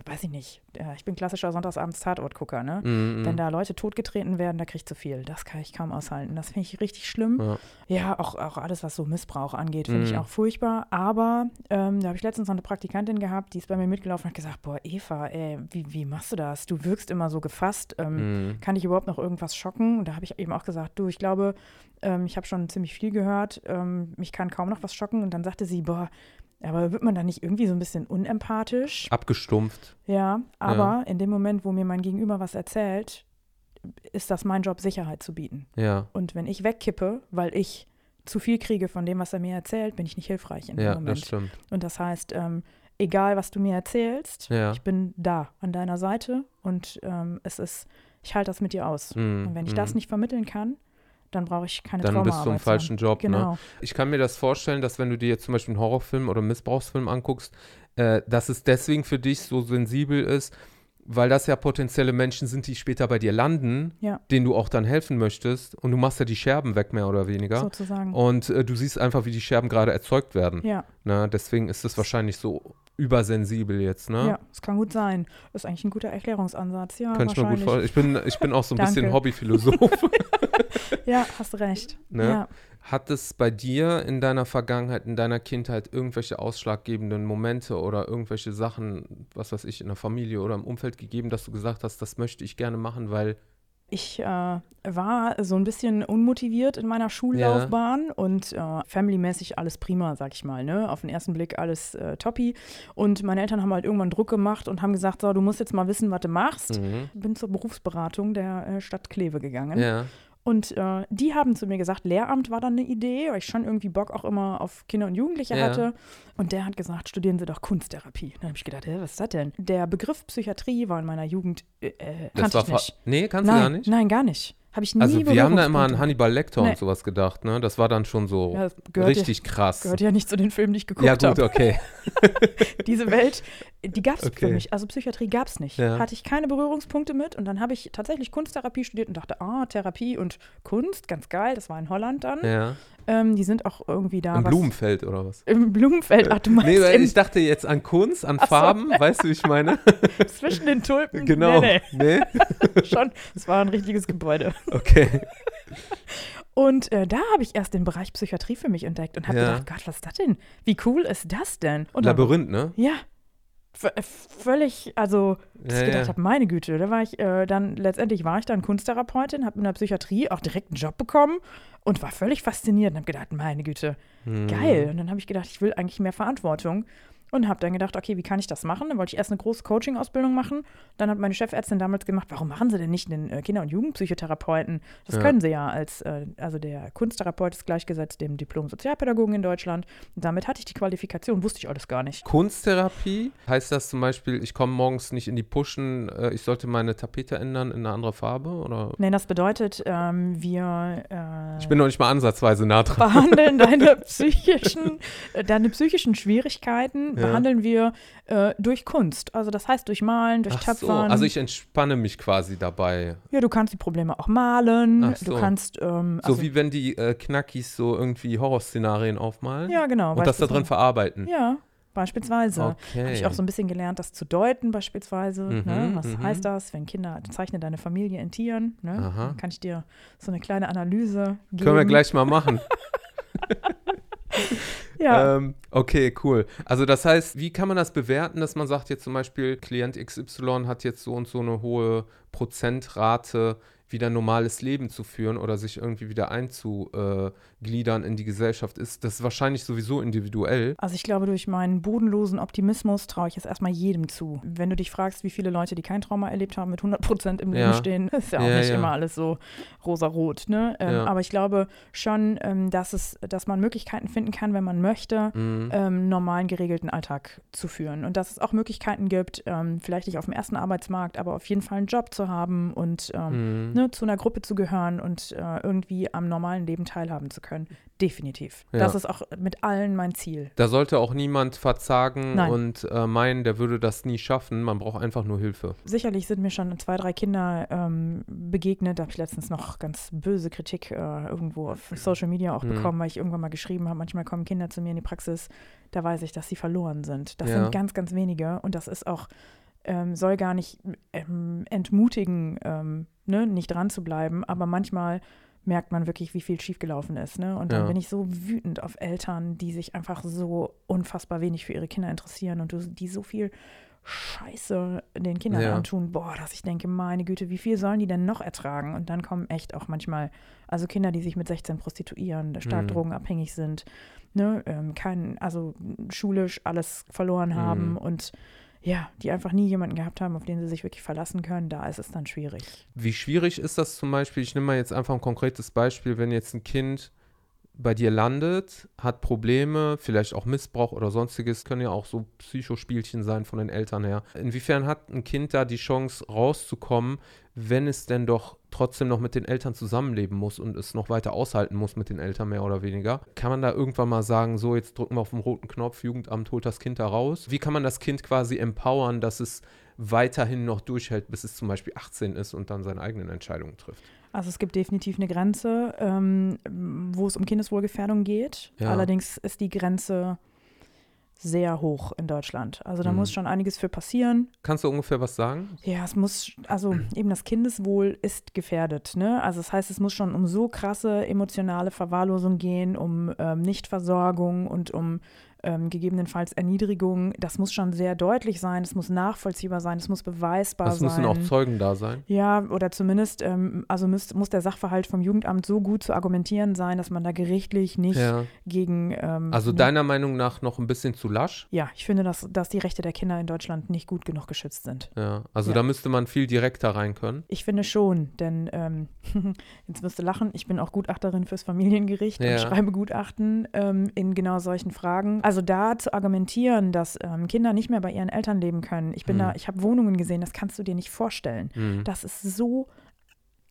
weiß ich nicht, ich bin klassischer Sonntagsabends-Tatort-Gucker, ne? Wenn da Leute totgetreten werden, da kriege ich zu viel. Das kann ich kaum aushalten. Das finde ich richtig schlimm. Ja, auch alles, was so Missbrauch angeht, finde ich auch furchtbar. Aber da habe ich letztens noch eine Praktikantin gehabt, die ist bei mir mitgelaufen und hat gesagt, boah, Eva, ey, wie machst du das? Du wirkst immer so gefasst. Kann dich überhaupt noch irgendwas schocken? Und da habe ich eben auch gesagt, du, ich glaube, ich habe schon ziemlich viel gehört, mich kann kaum noch was schocken. Und dann sagte sie, boah, aber wird man da nicht irgendwie so ein bisschen unempathisch? Abgestumpft. Ja, aber in dem Moment, wo mir mein Gegenüber was erzählt, ist das mein Job, Sicherheit zu bieten. Ja. Und wenn ich wegkippe, weil ich zu viel kriege von dem, was er mir erzählt, bin ich nicht hilfreich in dem Moment. Ja, das stimmt. Und das heißt, egal, was du mir erzählst, ich bin da an deiner Seite und ich halte das mit dir aus. Und wenn ich das nicht vermitteln kann, dann brauche ich keine Traumaarbeit. Dann bist du im falschen Job, genau. Ne? Ich kann mir das vorstellen, dass wenn du dir jetzt zum Beispiel einen Horrorfilm oder einen Missbrauchsfilm anguckst, dass es deswegen für dich so sensibel ist, weil das ja potenzielle Menschen sind, die später bei dir landen, denen du auch dann helfen möchtest. Und du machst ja die Scherben weg, mehr oder weniger. Sozusagen. Und du siehst einfach, wie die Scherben gerade erzeugt werden. Ja. Na, deswegen ist das wahrscheinlich so übersensibel jetzt, ne? Ja, das kann gut sein. Ist eigentlich ein guter Erklärungsansatz, ja, kann wahrscheinlich. Ich bin auch so ein bisschen Hobbyphilosoph. Ja, hast recht. Ne? Ja. Hat es bei dir in deiner Vergangenheit, in deiner Kindheit irgendwelche ausschlaggebenden Momente oder irgendwelche Sachen, was weiß ich, in der Familie oder im Umfeld gegeben, dass du gesagt hast, das möchte ich gerne machen, weil… Ich war so ein bisschen unmotiviert in meiner Schullaufbahn und familymäßig alles prima, sag ich mal, ne? Auf den ersten Blick alles toppi. Und meine Eltern haben halt irgendwann Druck gemacht und haben gesagt, so, du musst jetzt mal wissen, was du machst. Bin zur Berufsberatung der Stadt Kleve gegangen. Ja. Und die haben zu mir gesagt, Lehramt war dann eine Idee, weil ich schon irgendwie Bock auch immer auf Kinder und Jugendliche hatte. Und der hat gesagt, studieren Sie doch Kunsttherapie. Dann habe ich gedacht, was ist das denn? Der Begriff Psychiatrie war in meiner Jugend, kannte ich nicht. Nee, kannst du gar nicht? Nein, gar nicht. Habe ich nie berührt. Also wir haben da immer an Hannibal Lecter und sowas gedacht, ne? Das war dann schon so richtig krass. Gehört ja nicht zu den Filmen, die ich geguckt habe. Ja gut, okay. Diese Welt, die gab es für mich. Also Psychiatrie gab es nicht. Hatte ich keine Berührungspunkte mit. Und dann habe ich tatsächlich Kunsttherapie studiert und dachte, Therapie und Kunst, ganz geil. Das war in Holland dann. Ja. Die sind auch irgendwie da. Im Blumenfeld oder was? Im Blumenfeld, ach du meinst. Nee, weil ich dachte jetzt an Kunst, an Farben, weißt du, wie ich meine? Zwischen den Tulpen. Genau. Nee. Schon, es war ein richtiges Gebäude. Okay. Und da habe ich erst den Bereich Psychiatrie für mich entdeckt und habe gedacht, Gott, was ist das denn? Wie cool ist das denn? Und Labyrinth, ne? Ja. Völlig, also, dass ich gedacht habe, meine Güte, da war ich letztendlich war ich dann Kunsttherapeutin, habe in der Psychiatrie auch direkt einen Job bekommen und war völlig fasziniert und habe gedacht, meine Güte, geil. Und dann habe ich gedacht, ich will eigentlich mehr Verantwortung. Und habe dann gedacht, okay, wie kann ich das machen? Dann wollte ich erst eine große Coaching-Ausbildung machen. Dann hat meine Chefärztin damals gemacht, warum machen Sie denn nicht einen Kinder- und Jugendpsychotherapeuten? Das können Sie ja als, also der Kunsttherapeut ist gleichgesetzt dem Diplom-Sozialpädagogen in Deutschland. Und damit hatte ich die Qualifikation, wusste ich alles gar nicht. Kunsttherapie, heißt das zum Beispiel, ich komme morgens nicht in die Puschen, ich sollte meine Tapete ändern in eine andere Farbe? Oder? Nein, das bedeutet, wir ich bin noch nicht mal ansatzweise nah dran. Behandeln deine psychischen Schwierigkeiten behandeln wir durch Kunst. Also das heißt durch Malen, durch Töpfern. So. Also ich entspanne mich quasi dabei. Ja, du kannst die Probleme auch malen. So. Du kannst so wie wenn die Knackis so irgendwie Horrorszenarien aufmalen. Ja, genau. Und das da drin verarbeiten. Ja, beispielsweise. Okay. Habe ich auch so ein bisschen gelernt, das zu deuten beispielsweise. Was heißt das, wenn Kinder, zeichne deine Familie in Tieren. Ne? Dann kann ich dir so eine kleine Analyse geben. Können wir gleich mal machen. Ja. Okay, cool. Also das heißt, wie kann man das bewerten, dass man sagt jetzt zum Beispiel, Klient XY hat jetzt so und so eine hohe Prozentrate, wieder ein normales Leben zu führen oder sich irgendwie wieder einzugliedern in die Gesellschaft, ist das wahrscheinlich sowieso individuell. Also ich glaube, durch meinen bodenlosen Optimismus traue ich es erstmal jedem zu. Wenn du dich fragst, wie viele Leute, die kein Trauma erlebt haben, mit 100% im Leben stehen, ist ja auch nicht immer alles so rosarot. Ne? Aber ich glaube schon, dass man Möglichkeiten finden kann, wenn man möchte, normalen, geregelten Alltag zu führen. Und dass es auch Möglichkeiten gibt, vielleicht nicht auf dem ersten Arbeitsmarkt, aber auf jeden Fall einen Job zu haben und zu einer Gruppe zu gehören und irgendwie am normalen Leben teilhaben zu können. Definitiv. Ja. Das ist auch mit allen mein Ziel. Da sollte auch niemand verzagen und meinen, der würde das nie schaffen. Man braucht einfach nur Hilfe. Sicherlich sind mir schon 2, 3 Kinder begegnet. Da habe ich letztens noch ganz böse Kritik irgendwo auf Social Media auch bekommen, weil ich irgendwann mal geschrieben habe, manchmal kommen Kinder zu mir in die Praxis, da weiß ich, dass sie verloren sind. Das sind ganz, ganz wenige und das ist auch soll gar nicht entmutigen, nicht dran zu bleiben, aber manchmal merkt man wirklich, wie viel schiefgelaufen ist. Ne? Und dann bin ich so wütend auf Eltern, die sich einfach so unfassbar wenig für ihre Kinder interessieren und die so viel Scheiße den Kindern antun. Boah, dass ich denke, meine Güte, wie viel sollen die denn noch ertragen? Und dann kommen echt auch manchmal, also Kinder, die sich mit 16 prostituieren, stark drogenabhängig sind, ne? Also schulisch alles verloren haben und ja, die einfach nie jemanden gehabt haben, auf den sie sich wirklich verlassen können, da ist es dann schwierig. Wie schwierig ist das zum Beispiel, ich nehme mal jetzt einfach ein konkretes Beispiel, wenn jetzt ein Kind bei dir landet, hat Probleme, vielleicht auch Missbrauch oder sonstiges, können ja auch so Psychospielchen sein von den Eltern her. Inwiefern hat ein Kind da die Chance rauszukommen, wenn es denn doch trotzdem noch mit den Eltern zusammenleben muss und es noch weiter aushalten muss mit den Eltern mehr oder weniger? Kann man da irgendwann mal sagen, so jetzt drücken wir auf den roten Knopf, Jugendamt holt das Kind da raus? Wie kann man das Kind quasi empowern, dass es weiterhin noch durchhält, bis es zum Beispiel 18 ist und dann seine eigenen Entscheidungen trifft? Also es gibt definitiv eine Grenze, wo es um Kindeswohlgefährdung geht. Ja. Allerdings ist die Grenze sehr hoch in Deutschland. Also da muss schon einiges für passieren. Kannst du ungefähr was sagen? Ja, es muss, also eben das Kindeswohl ist gefährdet. Ne? Also das heißt, es muss schon um so krasse emotionale Verwahrlosung gehen, um Nichtversorgung und um gegebenenfalls Erniedrigung. Das muss schon sehr deutlich sein, es muss nachvollziehbar sein, es muss beweisbar sein. Es müssen auch Zeugen da sein. Ja, oder zumindest, muss der Sachverhalt vom Jugendamt so gut zu argumentieren sein, dass man da gerichtlich nicht gegen… also deiner Meinung nach noch ein bisschen zu lasch? Ja, ich finde, dass die Rechte der Kinder in Deutschland nicht gut genug geschützt sind. Ja, also da müsste man viel direkter rein können. Ich finde schon, denn, jetzt wirst du lachen, ich bin auch Gutachterin fürs Familiengericht und schreibe Gutachten in genau solchen Fragen. Also da zu argumentieren, dass Kinder nicht mehr bei ihren Eltern leben können. Ich bin da, ich habe Wohnungen gesehen, das kannst du dir nicht vorstellen. Das ist so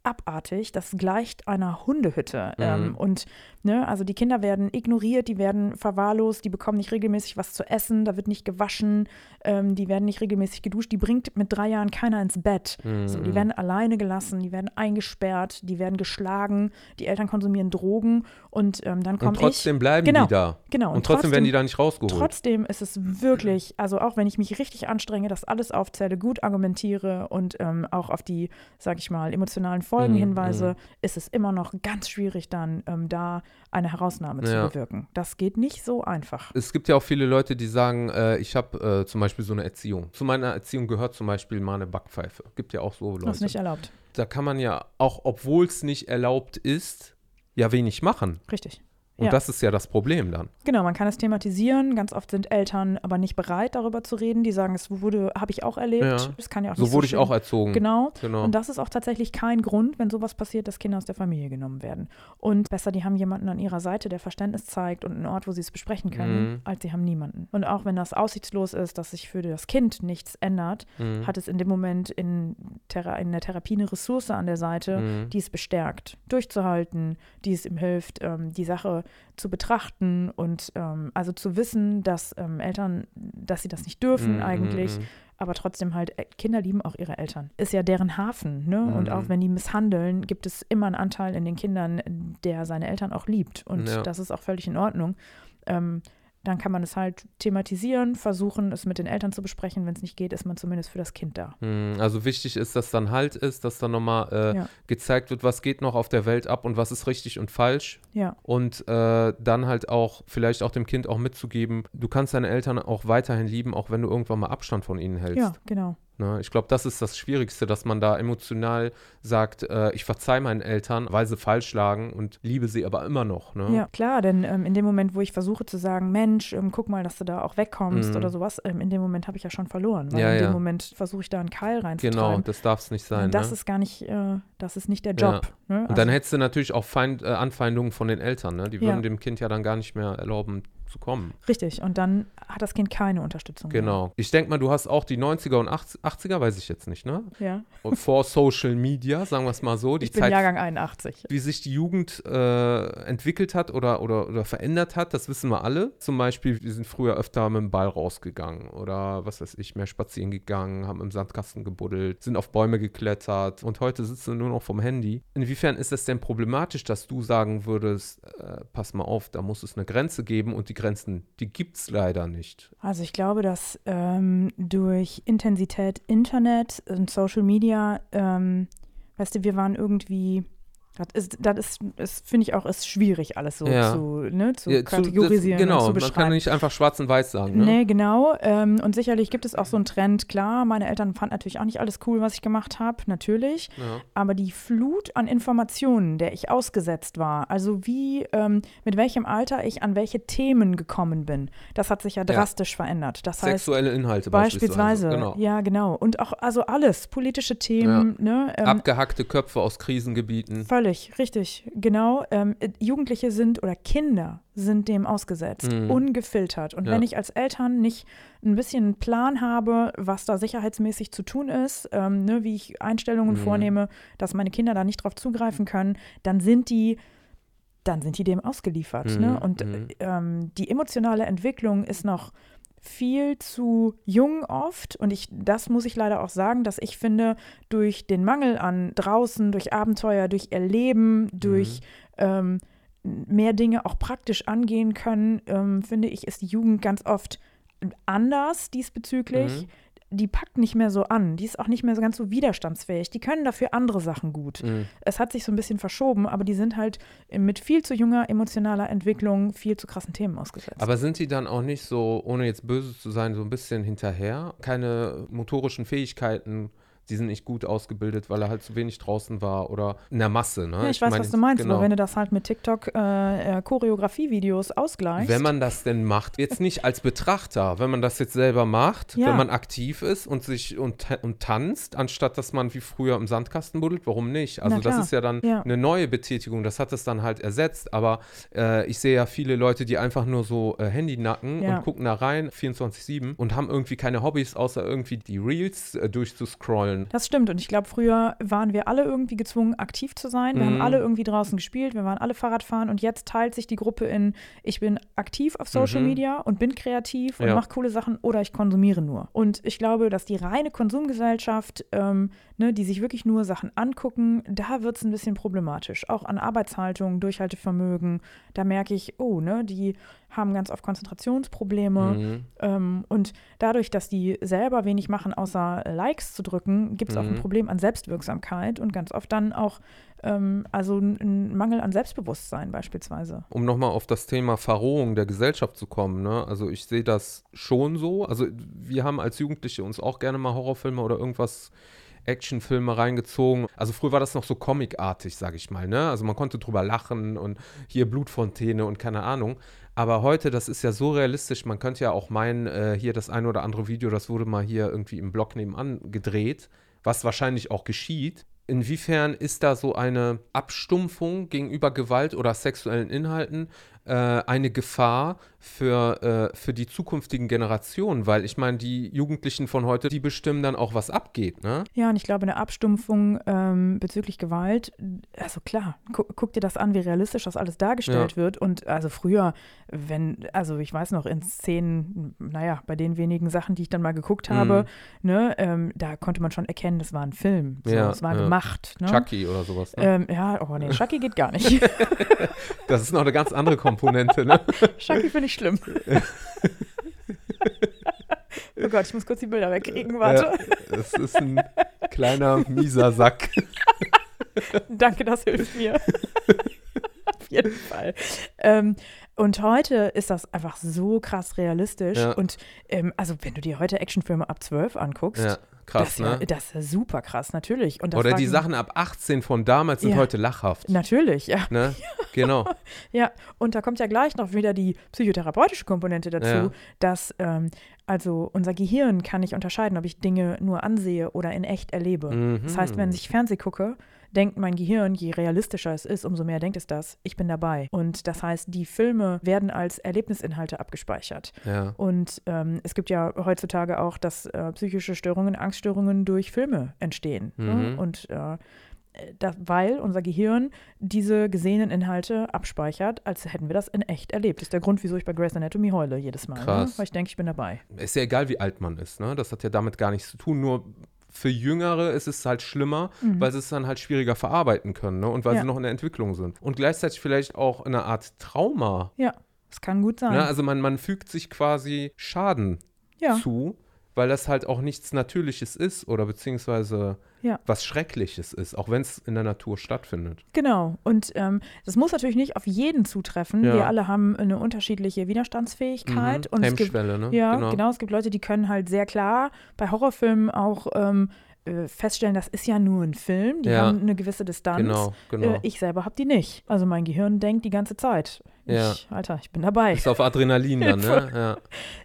abartig, das gleicht einer Hundehütte. Und ne, also die Kinder werden ignoriert, die werden verwahrlost, die bekommen nicht regelmäßig was zu essen, da wird nicht gewaschen, die werden nicht regelmäßig geduscht, die bringt mit 3 Jahren keiner ins Bett. So, die werden alleine gelassen, die werden eingesperrt, die werden geschlagen, die Eltern konsumieren Drogen und dann komme ich. Und trotzdem bleiben die da. Genau. Und trotzdem werden die da nicht rausgeholt. Trotzdem ist es wirklich, also auch wenn ich mich richtig anstrenge, das alles aufzähle, gut argumentiere und auch auf die, sag ich mal, emotionalen Folgenhinweise, ist es immer noch ganz schwierig dann, da eine Herausnahme zu bewirken. Das geht nicht so einfach. Es gibt ja auch viele Leute, die sagen, ich habe zum Beispiel so eine Erziehung. Zu meiner Erziehung gehört zum Beispiel mal eine Backpfeife. Gibt ja auch so Leute. Das ist nicht erlaubt. Da kann man ja auch, obwohl es nicht erlaubt ist, ja wenig machen. Richtig. Und das ist ja das Problem dann. Genau, man kann es thematisieren. Ganz oft sind Eltern aber nicht bereit, darüber zu reden. Die sagen, es wurde, habe ich auch erlebt. Ja. Das kann ja auch nicht so wurde ich auch erzogen. Genau. Und das ist auch tatsächlich kein Grund, wenn sowas passiert, dass Kinder aus der Familie genommen werden. Und besser, die haben jemanden an ihrer Seite, der Verständnis zeigt und einen Ort, wo sie es besprechen können, als sie haben niemanden. Und auch wenn das aussichtslos ist, dass sich für das Kind nichts ändert, hat es in dem Moment in der Therapie eine Ressource an der Seite, die es bestärkt, durchzuhalten, die es ihm hilft, die Sache zu betrachten und also zu wissen, dass Eltern, dass sie das nicht dürfen eigentlich, aber trotzdem halt, Kinder lieben auch ihre Eltern. Ist ja deren Hafen, ne? Und auch wenn die misshandeln, gibt es immer einen Anteil in den Kindern, der seine Eltern auch liebt. Und das ist auch völlig in Ordnung. Dann kann man es halt thematisieren, versuchen, es mit den Eltern zu besprechen. Wenn es nicht geht, ist man zumindest für das Kind da. Also wichtig ist, dass dann Halt ist, dass dann nochmal gezeigt wird, was geht noch auf der Welt ab und was ist richtig und falsch. Ja. Und dann halt auch vielleicht auch dem Kind auch mitzugeben, du kannst deine Eltern auch weiterhin lieben, auch wenn du irgendwann mal Abstand von ihnen hältst. Ja, genau. Ne, ich glaube, das ist das Schwierigste, dass man da emotional sagt, ich verzeihe meinen Eltern, weil sie falsch lagen und liebe sie aber immer noch. Ne? Ja, klar, denn in dem Moment, wo ich versuche zu sagen, Mensch, guck mal, dass du da auch wegkommst oder sowas, in dem Moment habe ich ja schon verloren. Weil in dem Moment versuche ich da einen Keil reinzutreiben. Genau, das darf es nicht sein. Das ist gar nicht, das ist nicht der Job. Ja. Ne? Also, und dann hättest du natürlich auch Anfeindungen von den Eltern. Ne? Die würden dem Kind ja dann gar nicht mehr erlauben, zu kommen. Richtig, und dann hat das Kind keine Unterstützung mehr. Ich denke mal, du hast auch die 90er und 80er, weiß ich jetzt nicht, ne? Ja. Und vor Social Media, sagen wir es mal so. Ich bin Zeit, Jahrgang 81. Wie sich die Jugend entwickelt hat oder verändert hat, das wissen wir alle. Zum Beispiel, wir sind früher öfter mit dem Ball rausgegangen oder, was weiß ich, mehr spazieren gegangen, haben im Sandkasten gebuddelt, sind auf Bäume geklettert und heute sitzen wir nur noch vom Handy. Inwiefern ist das denn problematisch, dass du sagen würdest, pass mal auf, da muss es eine Grenze geben und die Grenzen, die gibt es leider nicht. Also ich glaube, dass durch Intensität Internet und Social Media, weißt du, wir waren irgendwie, das ist finde ich auch, ist schwierig alles so zu kategorisieren und zu beschreiben. Man kann nicht einfach schwarz und weiß sagen. Ne? Nee, genau. Und sicherlich gibt es auch so einen Trend, klar, meine Eltern fanden natürlich auch nicht alles cool, was ich gemacht habe, natürlich. Ja. Aber die Flut an Informationen, der ich ausgesetzt war, also wie, mit welchem Alter ich an welche Themen gekommen bin, das hat sich ja drastisch verändert. Das heißt, sexuelle Inhalte beispielsweise. Genau. Und auch, also alles, politische Themen. Ja. Ne, abgehackte Köpfe aus Krisengebieten. Völlig. Richtig, genau. Jugendliche sind oder Kinder sind dem ausgesetzt, ungefiltert. Und wenn ich als Eltern nicht ein bisschen einen Plan habe, was da sicherheitsmäßig zu tun ist, ne, wie ich Einstellungen vornehme, dass meine Kinder da nicht drauf zugreifen können, dann sind die dem ausgeliefert. Ne? Und die emotionale Entwicklung ist noch viel zu jung oft und das muss ich leider auch sagen, dass ich finde, durch den Mangel an draußen, durch Abenteuer, durch Erleben, durch mehr Dinge auch praktisch angehen können, finde ich, ist die Jugend ganz oft anders diesbezüglich. Die packt nicht mehr so an, die ist auch nicht mehr so ganz so widerstandsfähig, die können dafür andere Sachen gut. Es hat sich so ein bisschen verschoben, aber die sind halt mit viel zu junger emotionaler Entwicklung viel zu krassen Themen ausgesetzt. Aber sind die dann auch nicht so, ohne jetzt böse zu sein, so ein bisschen hinterher? Keine motorischen Fähigkeiten, die sind nicht gut ausgebildet, weil er halt zu wenig draußen war oder in der Masse. Ne? Ja, ich weiß, was du meinst, aber wenn du das halt mit TikTok Choreografie-Videos ausgleichst. Wenn man das denn macht, jetzt nicht als Betrachter, wenn man das jetzt selber macht, wenn man aktiv ist und sich und tanzt, anstatt dass man wie früher im Sandkasten buddelt, warum nicht? Also das ist ja dann eine neue Betätigung, das hat es dann halt ersetzt, aber ich sehe ja viele Leute, die einfach nur so Handy nacken und gucken da rein, 24/7 und haben irgendwie keine Hobbys, außer irgendwie die Reels durchzuscrollen. Das stimmt und ich glaube, früher waren wir alle irgendwie gezwungen, aktiv zu sein. Wir haben alle irgendwie draußen gespielt, wir waren alle Fahrradfahren und jetzt teilt sich die Gruppe in, ich bin aktiv auf Social Media und bin kreativ und mache coole Sachen oder ich konsumiere nur. Und ich glaube, dass die reine Konsumgesellschaft, die sich wirklich nur Sachen angucken, da wird es ein bisschen problematisch. Auch an Arbeitshaltung, Durchhaltevermögen, da merke ich, die haben ganz oft Konzentrationsprobleme und dadurch, dass die selber wenig machen, außer Likes zu drücken, gibt es auch ein Problem an Selbstwirksamkeit und ganz oft dann auch ein Mangel an Selbstbewusstsein beispielsweise. Um nochmal auf das Thema Verrohung der Gesellschaft zu kommen, ne? Also ich sehe das schon so, also wir haben als Jugendliche uns auch gerne mal Horrorfilme oder irgendwas Actionfilme reingezogen. Also früher war das noch so comicartig, sag ich mal, ne? Also man konnte drüber lachen und hier Blutfontäne und keine Ahnung. Aber heute, das ist ja so realistisch, man könnte ja auch meinen, hier das ein oder andere Video, das wurde mal hier irgendwie im Blog nebenan gedreht, was wahrscheinlich auch geschieht. Inwiefern ist da so eine Abstumpfung gegenüber Gewalt oder sexuellen Inhalten eine Gefahr für die zukünftigen Generationen? Weil ich meine, die Jugendlichen von heute, die bestimmen dann auch, was abgeht, ne? Ja, und ich glaube, eine Abstumpfung bezüglich Gewalt, also klar, guck dir das an, wie realistisch das alles dargestellt wird. Und also früher, ich weiß noch, in Szenen, bei den wenigen Sachen, die ich dann mal geguckt habe, da konnte man schon erkennen, das war ein Film. So, ja, es war gemacht. Ne? Chucky oder sowas. Ne? Chucky geht gar nicht. Das ist noch eine ganz andere Komponente, ne? Chucky finde ich schlimm. Oh Gott, ich muss kurz die Bilder wegkriegen, warte. Das ist ein kleiner, mieser Sack. Danke, das hilft mir. Auf jeden Fall. Und heute ist das einfach so krass realistisch. Ja. Und wenn du dir heute Actionfilme ab 12 anguckst, ja. Krass, ne? Das ist super krass, natürlich. Und das oder die Sachen ab 18 von damals sind heute lachhaft. Natürlich, ja. Ne? Genau. Ja, und da kommt ja gleich noch wieder die psychotherapeutische Komponente dazu, dass unser Gehirn kann nicht unterscheiden, ob ich Dinge nur ansehe oder in echt erlebe. Mhm. Das heißt, wenn ich Fernsehen gucke, denkt mein Gehirn, je realistischer es ist, umso mehr denkt es das, ich bin dabei. Und das heißt, die Filme werden als Erlebnisinhalte abgespeichert. Ja. Und es gibt ja heutzutage auch, dass psychische Störungen, Angststörungen durch Filme entstehen. Mhm. Ne? Und weil unser Gehirn diese gesehenen Inhalte abspeichert, als hätten wir das in echt erlebt. Das ist der Grund, wieso ich bei Grey's Anatomy heule jedes Mal. Krass. Ne? Weil ich denke, ich bin dabei. Ist ja egal, wie alt man ist. Ne? Das hat ja damit gar nichts zu tun, nur für Jüngere ist es halt schlimmer, weil sie es dann halt schwieriger verarbeiten können, ne? Und weil sie noch in der Entwicklung sind. Und gleichzeitig vielleicht auch eine Art Trauma. Ja, das kann gut sein. Ne? Also man fügt sich quasi Schaden zu, weil das halt auch nichts Natürliches ist oder beziehungsweise was Schreckliches ist, auch wenn es in der Natur stattfindet. Genau. Und das muss natürlich nicht auf jeden zutreffen. Ja. Wir alle haben eine unterschiedliche Widerstandsfähigkeit. Mhm. Und Hemmschwelle, ne? Ja, genau. Es gibt Leute, die können halt sehr klar bei Horrorfilmen auch feststellen, das ist ja nur ein Film. Die haben eine gewisse Distanz. Genau. Ich selber habe die nicht. Also mein Gehirn denkt die ganze Zeit. Ich bin dabei. Ist auf Adrenalin dann, ne?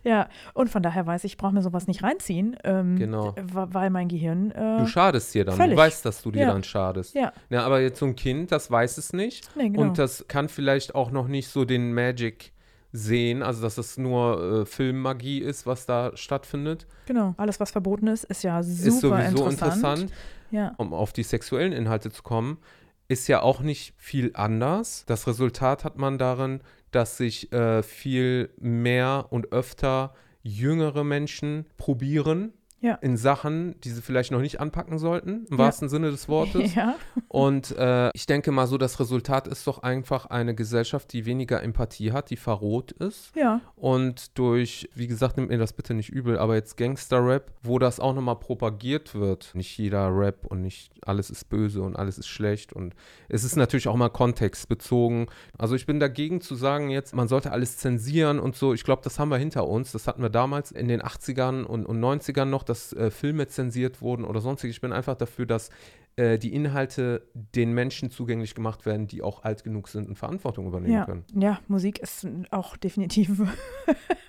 Ja, und von daher weiß ich brauche mir sowas nicht reinziehen, weil mein Gehirn du schadest dir dann, völlig. Du weißt, dass du dir dann schadest. Ja, aber jetzt so ein Kind, das weiß es nicht. Nee, genau. Und das kann vielleicht auch noch nicht so den Magic sehen, also dass es nur Filmmagie ist, was da stattfindet. Genau, alles, was verboten ist ja super interessant. Ist sowieso interessant. Ja. Um auf die sexuellen Inhalte zu kommen, ist ja auch nicht viel anders. Das Resultat hat man darin, dass sich viel mehr und öfter jüngere Menschen probieren in Sachen, die sie vielleicht noch nicht anpacken sollten, im wahrsten Sinne des Wortes. Ja. Und ich denke mal so, das Resultat ist doch einfach eine Gesellschaft, die weniger Empathie hat, die verroht ist. Ja. Und durch, wie gesagt, nimmt mir das bitte nicht übel, aber jetzt Gangster-Rap, wo das auch nochmal propagiert wird. Nicht jeder Rap und nicht alles ist böse und alles ist schlecht. Und es ist natürlich auch mal kontextbezogen. Also ich bin dagegen zu sagen jetzt, man sollte alles zensieren und so. Ich glaube, das haben wir hinter uns. Das hatten wir damals in den 80ern und 90ern noch, dass Filme zensiert wurden oder sonstiges. Ich bin einfach dafür, dass die Inhalte den Menschen zugänglich gemacht werden, die auch alt genug sind und Verantwortung übernehmen können. Ja, Musik ist auch definitiv.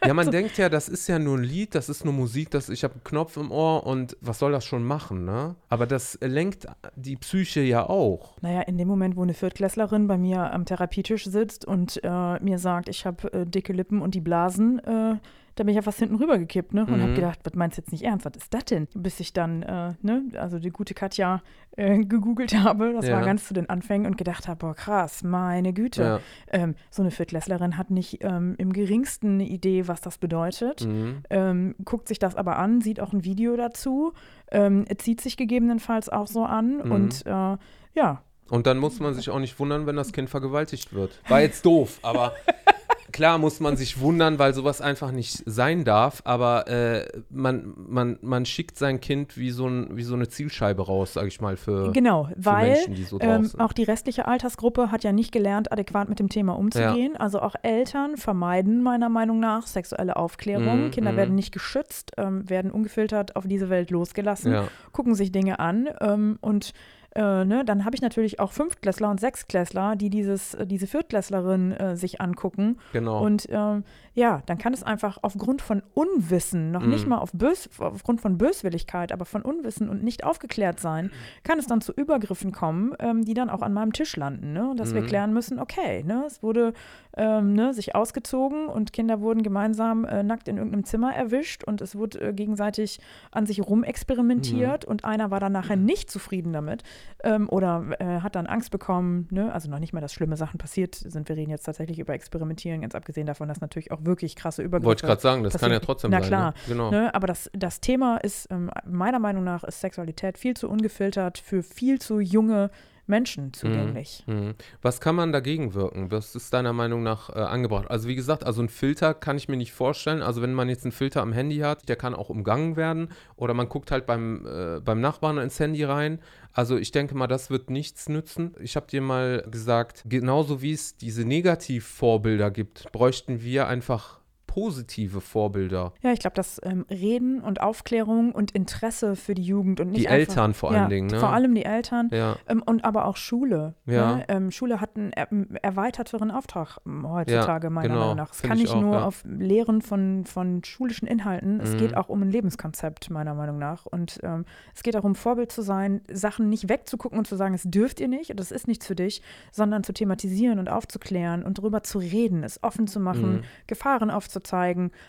Ja, man denkt ja, das ist ja nur ein Lied, das ist nur Musik, ich habe einen Knopf im Ohr und was soll das schon machen, ne? Aber das lenkt die Psyche ja auch. Naja, in dem Moment, wo eine Viertklässlerin bei mir am Therapietisch sitzt und mir sagt, ich habe dicke Lippen und die Blasen, da bin ich ja fast hinten rübergekippt, ne? Und habe gedacht, was meinst du jetzt nicht ernst? Was ist das denn? Bis ich dann, die gute Katja gegoogelt habe, das war ganz zu den Anfängen und gedacht habe, boah, krass, meine Güte. Ja. So eine Viertklässlerin hat nicht im geringsten eine Idee, was das bedeutet, guckt sich das aber an, sieht auch ein Video dazu, zieht sich gegebenenfalls auch so an und ja. Und dann muss man sich auch nicht wundern, wenn das Kind vergewaltigt wird. War jetzt doof, aber klar muss man sich wundern, weil sowas einfach nicht sein darf, aber man schickt sein Kind wie so eine Zielscheibe raus, sag ich mal, für Menschen, die so drauf sind. Auch die restliche Altersgruppe hat ja nicht gelernt, adäquat mit dem Thema umzugehen. Ja. Also auch Eltern vermeiden meiner Meinung nach sexuelle Aufklärung. Kinder werden nicht geschützt, werden ungefiltert auf diese Welt losgelassen, gucken sich Dinge an und dann habe ich natürlich auch Fünftklässler und Sechstklässler, die diese Viertklässlerin sich angucken. Genau. Und dann kann es einfach aufgrund von Unwissen, noch nicht mal aufgrund von Böswilligkeit, aber von Unwissen und nicht aufgeklärt sein, kann es dann zu Übergriffen kommen, die dann auch an meinem Tisch landen. Ne? Dass wir klären müssen, okay, ne? Es wurde sich ausgezogen und Kinder wurden gemeinsam nackt in irgendeinem Zimmer erwischt und es wurde gegenseitig an sich rumexperimentiert und einer war dann nachher nicht zufrieden damit. Oder hat dann Angst bekommen, ne? Also noch nicht mal, dass schlimme Sachen passiert sind. Wir reden jetzt tatsächlich über Experimentieren, ganz abgesehen davon, dass natürlich auch wirklich krasse Übergriffe Wollte ich gerade sagen, das passiert. Kann ja trotzdem sein. Na klar, sein, ne? Genau. Ne? Aber das Thema ist, meiner Meinung nach, ist Sexualität viel zu ungefiltert für viel zu junge Menschen zugänglich. Mhm. Was kann man dagegen wirken? Was ist deiner Meinung nach angebracht? Also wie gesagt, also ein Filter kann ich mir nicht vorstellen. Also wenn man jetzt einen Filter am Handy hat, der kann auch umgangen werden. Oder man guckt halt beim Nachbarn ins Handy rein. Also ich denke mal, das wird nichts nützen. Ich habe dir mal gesagt, genauso wie es diese Negativvorbilder gibt, bräuchten wir einfach positive Vorbilder. Ja, ich glaube, dass Reden und Aufklärung und Interesse für die Jugend und nicht die einfach, Eltern vor allen Dingen. Ne? Vor allem die Eltern und aber auch Schule. Ja. Ne? Schule hat einen erweiterteren Auftrag heutzutage meiner Meinung nach. Es kann nicht nur auf Lehren von schulischen Inhalten. Es geht auch um ein Lebenskonzept meiner Meinung nach und es geht darum, Vorbild zu sein, Sachen nicht wegzugucken und zu sagen, es dürft ihr nicht und das ist nichts für dich, sondern zu thematisieren und aufzuklären und darüber zu reden, es offen zu machen, Gefahren aufzuzeigen,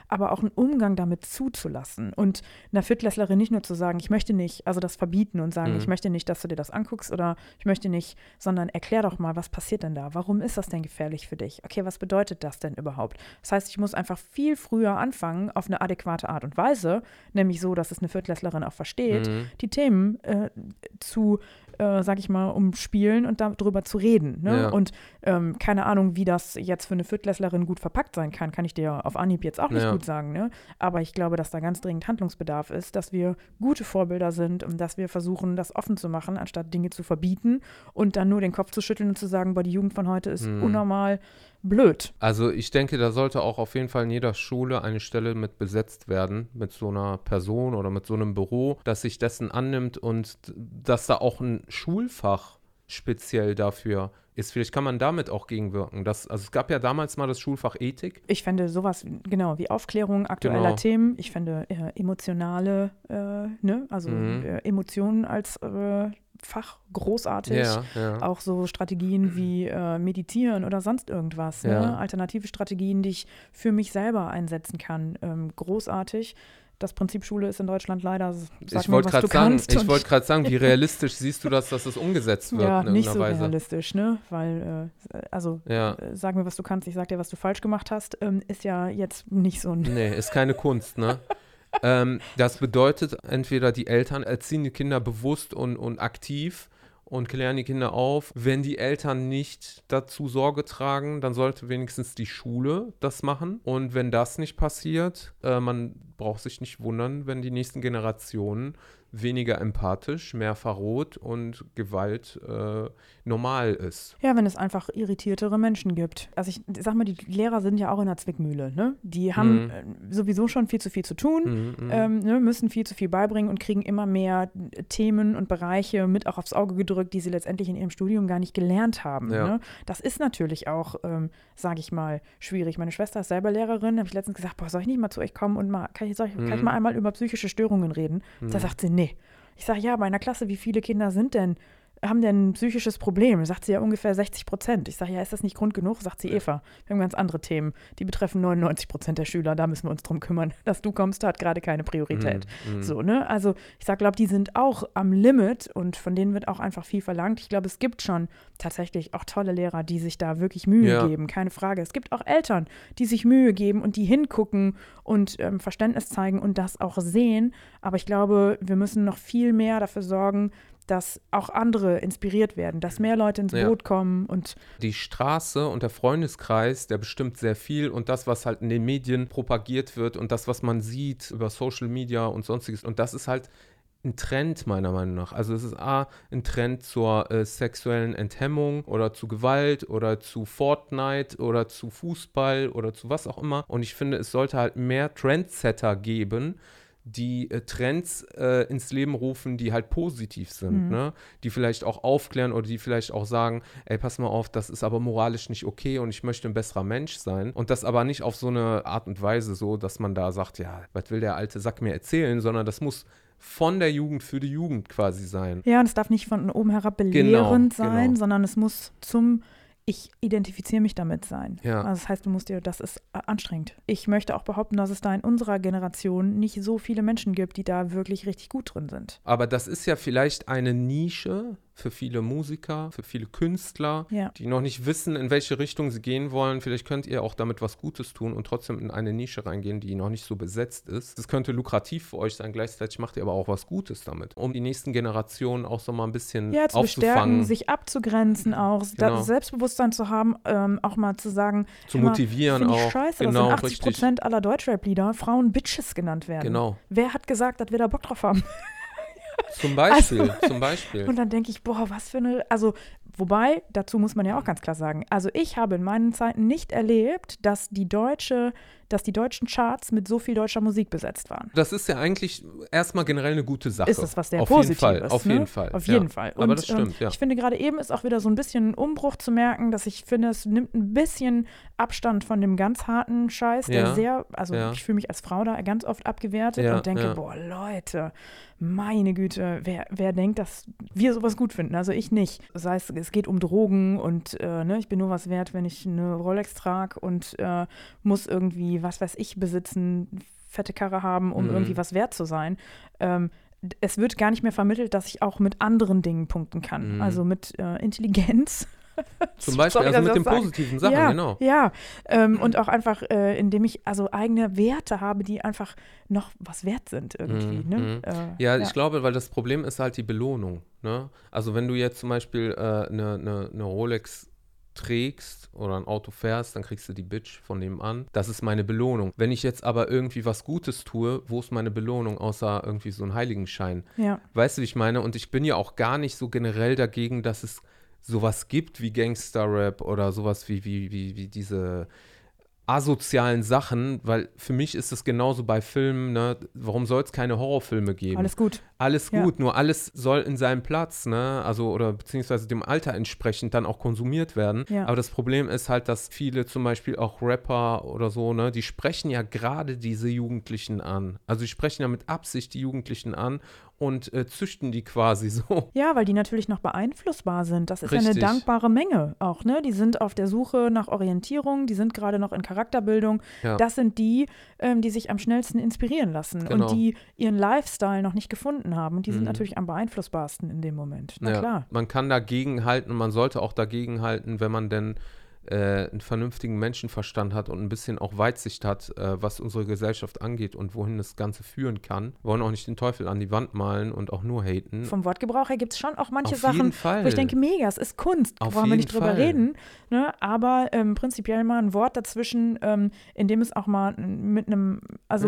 aber auch einen Umgang damit zuzulassen und einer Viertklässlerin nicht nur zu sagen, ich möchte nicht, also das verbieten und sagen, ich möchte nicht, dass du dir das anguckst oder ich möchte nicht, sondern erklär doch mal, was passiert denn da? Warum ist das denn gefährlich für dich? Okay, was bedeutet das denn überhaupt? Das heißt, ich muss einfach viel früher anfangen auf eine adäquate Art und Weise, nämlich so, dass es eine Viertklässlerin auch versteht, die Themen sag ich mal, umspielen und darüber zu reden. Ne? Ja. Und keine Ahnung, wie das jetzt für eine Viertklässlerin gut verpackt sein kann ich dir auf Anhieb jetzt auch nicht gut sagen. Ne? Aber ich glaube, dass da ganz dringend Handlungsbedarf ist, dass wir gute Vorbilder sind und dass wir versuchen, das offen zu machen, anstatt Dinge zu verbieten und dann nur den Kopf zu schütteln und zu sagen, boah, die Jugend von heute ist unnormal blöd. Also ich denke, da sollte auch auf jeden Fall in jeder Schule eine Stelle mit besetzt werden, mit so einer Person oder mit so einem Büro, das sich dessen annimmt und dass da auch ein Schulfach speziell dafür ist. Vielleicht kann man damit auch gegenwirken. Es gab ja damals mal das Schulfach Ethik. Ich fände sowas, wie Aufklärung aktueller Themen. Ich fände emotionale, Emotionen als Fach großartig. Ja, ja. Auch so Strategien wie Meditieren oder sonst irgendwas. Ja. Ne? Alternative Strategien, die ich für mich selber einsetzen kann. Großartig. Das Prinzip Schule ist in Deutschland leider, ich wollte gerade sagen, wie realistisch siehst du das, dass das umgesetzt wird? Ja, nicht so realistisch, ne? Weil, sag mir, was du kannst, ich sag dir, was du falsch gemacht hast, ist ja jetzt nicht so ein… Nee, ist keine Kunst, ne? Das bedeutet, entweder die Eltern erziehen die Kinder bewusst und aktiv und klären die Kinder auf. Wenn die Eltern nicht dazu Sorge tragen, dann sollte wenigstens die Schule das machen. Und wenn das nicht passiert, man braucht sich nicht wundern, wenn die nächsten Generationen weniger empathisch, mehr verroht und Gewalt normal ist. Ja, wenn es einfach irritiertere Menschen gibt. Also ich sag mal, die Lehrer sind ja auch in der Zwickmühle, ne? Die haben sowieso schon viel zu tun, müssen viel zu viel beibringen und kriegen immer mehr Themen und Bereiche mit auch aufs Auge gedrückt, die sie letztendlich in ihrem Studium gar nicht gelernt haben. Ja. Ne? Das ist natürlich auch, sag ich mal, schwierig. Meine Schwester ist selber Lehrerin, habe ich letztens gesagt, soll ich nicht mal zu euch kommen und mal, kann ich mal einmal über psychische Störungen reden? Mhm. Da sagt sie, nee. Ich sage, ja, bei einer Klasse, wie viele Kinder haben denn ein psychisches Problem? Sagt sie ja ungefähr 60%. Ich sage, ja, ist das nicht Grund genug? Sagt sie, Eva, wir haben ganz andere Themen, die betreffen 99% der Schüler, da müssen wir uns drum kümmern. Dass du kommst, hat gerade keine Priorität. So, ne? Also ich glaube, die sind auch am Limit und von denen wird auch einfach viel verlangt. Ich glaube, es gibt schon tatsächlich auch tolle Lehrer, die sich da wirklich Mühe geben, keine Frage. Es gibt auch Eltern, die sich Mühe geben und die hingucken und Verständnis zeigen und das auch sehen. Aber ich glaube, wir müssen noch viel mehr dafür sorgen, dass auch andere inspiriert werden, dass mehr Leute ins Boot kommen. Und die Straße und der Freundeskreis, der bestimmt sehr viel, und das, was halt in den Medien propagiert wird und das, was man sieht über Social Media und sonstiges, und das ist halt ein Trend meiner Meinung nach. Also es ist ein Trend zur sexuellen Enthemmung oder zu Gewalt oder zu Fortnite oder zu Fußball oder zu was auch immer. Und ich finde, es sollte halt mehr Trendsetter geben, die Trends ins Leben rufen, die halt positiv sind, ne? Die vielleicht auch aufklären oder die vielleicht auch sagen, ey, pass mal auf, das ist aber moralisch nicht okay und ich möchte ein besserer Mensch sein. Und das aber nicht auf so eine Art und Weise so, dass man da sagt, ja, was will der alte Sack mir erzählen, sondern das muss von der Jugend für die Jugend quasi sein. Ja, und es darf nicht von oben herab belehrend sein, sondern es muss zum ich identifiziere mich damit sein. Ja. Also das heißt, das ist anstrengend. Ich möchte auch behaupten, dass es da in unserer Generation nicht so viele Menschen gibt, die da wirklich richtig gut drin sind. Aber das ist ja vielleicht eine Nische für viele Musiker, für viele Künstler, die noch nicht wissen, in welche Richtung sie gehen wollen. Vielleicht könnt ihr auch damit was Gutes tun und trotzdem in eine Nische reingehen, die noch nicht so besetzt ist. Das könnte lukrativ für euch sein, gleichzeitig macht ihr aber auch was Gutes damit, um die nächsten Generationen auch so mal ein bisschen aufzufangen. Zu bestärken, sich abzugrenzen auch, das Selbstbewusstsein zu haben, auch mal zu sagen, zu motivieren auch. Scheiße, dass 80% aller Deutschrap-Lieder Frauen Bitches genannt werden. Genau. Wer hat gesagt, dass wir da Bock drauf haben? Zum Beispiel. Und dann denke ich, boah, was für eine, also wobei, dazu muss man ja auch ganz klar sagen, also ich habe in meinen Zeiten nicht erlebt, dass die deutschen Charts mit so viel deutscher Musik besetzt waren. Das ist ja eigentlich erstmal generell eine gute Sache. Ist das was sehr Positives? Auf jeden Fall. Und, aber das stimmt, ich finde, gerade eben ist auch wieder so ein bisschen ein Umbruch zu merken, dass ich finde, es nimmt ein bisschen Abstand von dem ganz harten Scheiß, ich fühle mich als Frau da ganz oft abgewertet und denke, boah, Leute, meine Güte, wer denkt, dass wir sowas gut finden? Also ich nicht. Das heißt, es geht um Drogen und ich bin nur was wert, wenn ich eine Rolex trage und muss irgendwie, was weiß ich, besitzen, fette Karre haben, um irgendwie was wert zu sein. Es wird gar nicht mehr vermittelt, dass ich auch mit anderen Dingen punkten kann. Also mit Intelligenz. Zum Beispiel, mit den positiven Sachen, genau. Ja, und auch einfach, indem ich also eigene Werte habe, die einfach noch was wert sind irgendwie. Ich glaube, weil das Problem ist halt die Belohnung. Ne? Also wenn du jetzt zum Beispiel eine Rolex trägst oder ein Auto fährst, dann kriegst du die Bitch von nebenan. Das ist meine Belohnung. Wenn ich jetzt aber irgendwie was Gutes tue, wo ist meine Belohnung, außer irgendwie so ein Heiligenschein? Ja. Weißt du, wie ich meine? Und ich bin ja auch gar nicht so generell dagegen, dass es sowas gibt wie Gangster-Rap oder sowas wie diese asozialen Sachen, weil für mich ist es genauso bei Filmen, ne? Warum soll es keine Horrorfilme geben? Alles gut, nur alles soll in seinem Platz, ne? Also oder beziehungsweise dem Alter entsprechend dann auch konsumiert werden. Ja. Aber das Problem ist halt, dass viele zum Beispiel auch Rapper oder so, ne? Die sprechen ja gerade diese Jugendlichen an. Also die sprechen ja mit Absicht die Jugendlichen an und züchten die quasi so. Ja, weil die natürlich noch beeinflussbar sind. Das ist ja eine dankbare Menge auch, ne? Die sind auf der Suche nach Orientierung, die sind gerade noch in Charakterbildung. Ja. Das sind die, die sich am schnellsten inspirieren lassen und die ihren Lifestyle noch nicht gefunden haben. Und die sind natürlich am beeinflussbarsten in dem Moment. Na klar. Man kann dagegen halten und man sollte auch dagegen halten, wenn man denn einen vernünftigen Menschenverstand hat und ein bisschen auch Weitsicht hat, was unsere Gesellschaft angeht und wohin das Ganze führen kann. Wir wollen auch nicht den Teufel an die Wand malen und auch nur haten. Vom Wortgebrauch her gibt es schon auch manche Sachen, wo ich denke, mega, es ist Kunst, wollen wir nicht drüber reden, ne? Aber prinzipiell mal ein Wort dazwischen, in dem es auch mal in dem es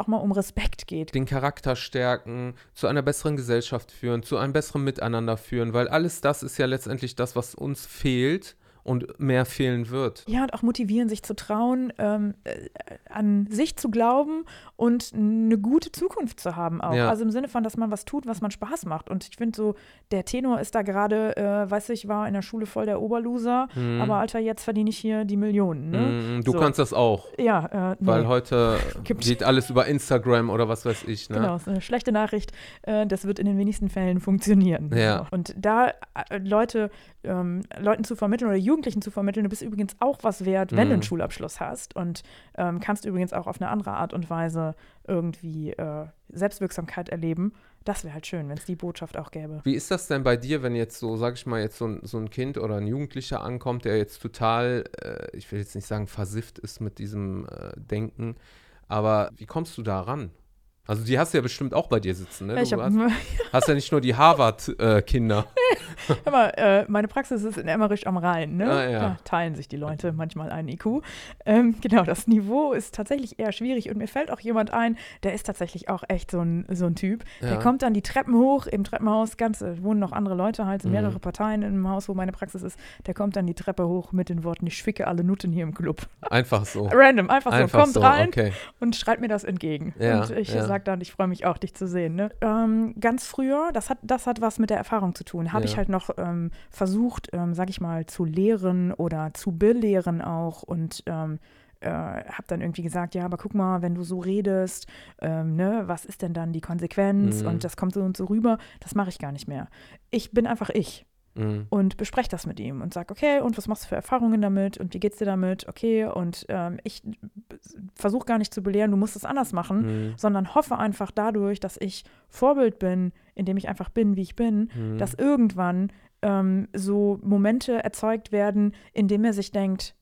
auch mal um Respekt geht. Den Charakter stärken, zu einer besseren Gesellschaft führen, zu einem besseren Miteinander führen, weil alles das ist ja letztendlich das, was uns fehlt. Und mehr fehlen wird. Ja, und auch motivieren, sich zu trauen, an sich zu glauben und eine gute Zukunft zu haben auch. Ja. Also im Sinne von, dass man was tut, was man Spaß macht. Und ich finde so, der Tenor ist da gerade, ich war in der Schule voll der Oberloser, aber Alter, jetzt verdiene ich hier die Millionen. Ne? Du kannst das auch. Ja. Weil heute geht alles über Instagram oder was weiß ich. Ne? Genau, ist eine schlechte Nachricht. Das wird in den wenigsten Fällen funktionieren. Ja. So. Und da Leuten zu vermitteln oder Jugendlichen zu vermitteln, du bist übrigens auch was wert, wenn du einen Schulabschluss hast und kannst übrigens auch auf eine andere Art und Weise irgendwie Selbstwirksamkeit erleben. Das wäre halt schön, wenn es die Botschaft auch gäbe. Wie ist das denn bei dir, wenn jetzt so, sag ich mal, jetzt so ein Kind oder ein Jugendlicher ankommt, der jetzt total, ich will jetzt nicht sagen versifft ist mit diesem Denken, aber wie kommst du da ran? Also die hast du ja bestimmt auch bei dir sitzen, ne? Ja, du hast ja nicht nur die Harvard-Kinder. Hör mal, meine Praxis ist in Emmerich am Rhein, ne? Ah, ja. Da teilen sich die Leute manchmal einen IQ. Genau, das Niveau ist tatsächlich eher schwierig und mir fällt auch jemand ein, der ist tatsächlich auch echt so ein Typ. Ja. Der kommt dann die Treppen hoch im Treppenhaus, wohnen noch andere Leute halt, mehrere Parteien im Haus, wo meine Praxis ist. Der kommt dann die Treppe hoch mit den Worten, ich schicke alle Nutten hier im Club. Einfach so. Random, einfach so. Kommt so, rein und schreibt mir das entgegen. Ja, und ich sage dann, ich freue mich auch, dich zu sehen. Ne? Ganz früher, das hat was mit der Erfahrung zu tun, habe ich halt noch versucht, sage ich mal, zu lehren oder zu belehren auch und habe dann irgendwie gesagt, ja, aber guck mal, wenn du so redest, ne, was ist denn dann die Konsequenz und das kommt so und so rüber, das mache ich gar nicht mehr. Ich bin einfach ich. Und bespreche das mit ihm und sage, okay, und was machst du für Erfahrungen damit und wie geht's dir damit? Okay, und ich versuche gar nicht zu belehren, du musst es anders machen, sondern hoffe einfach dadurch, dass ich Vorbild bin, indem ich einfach bin, wie ich bin, dass irgendwann so Momente erzeugt werden, in denen er sich denkt,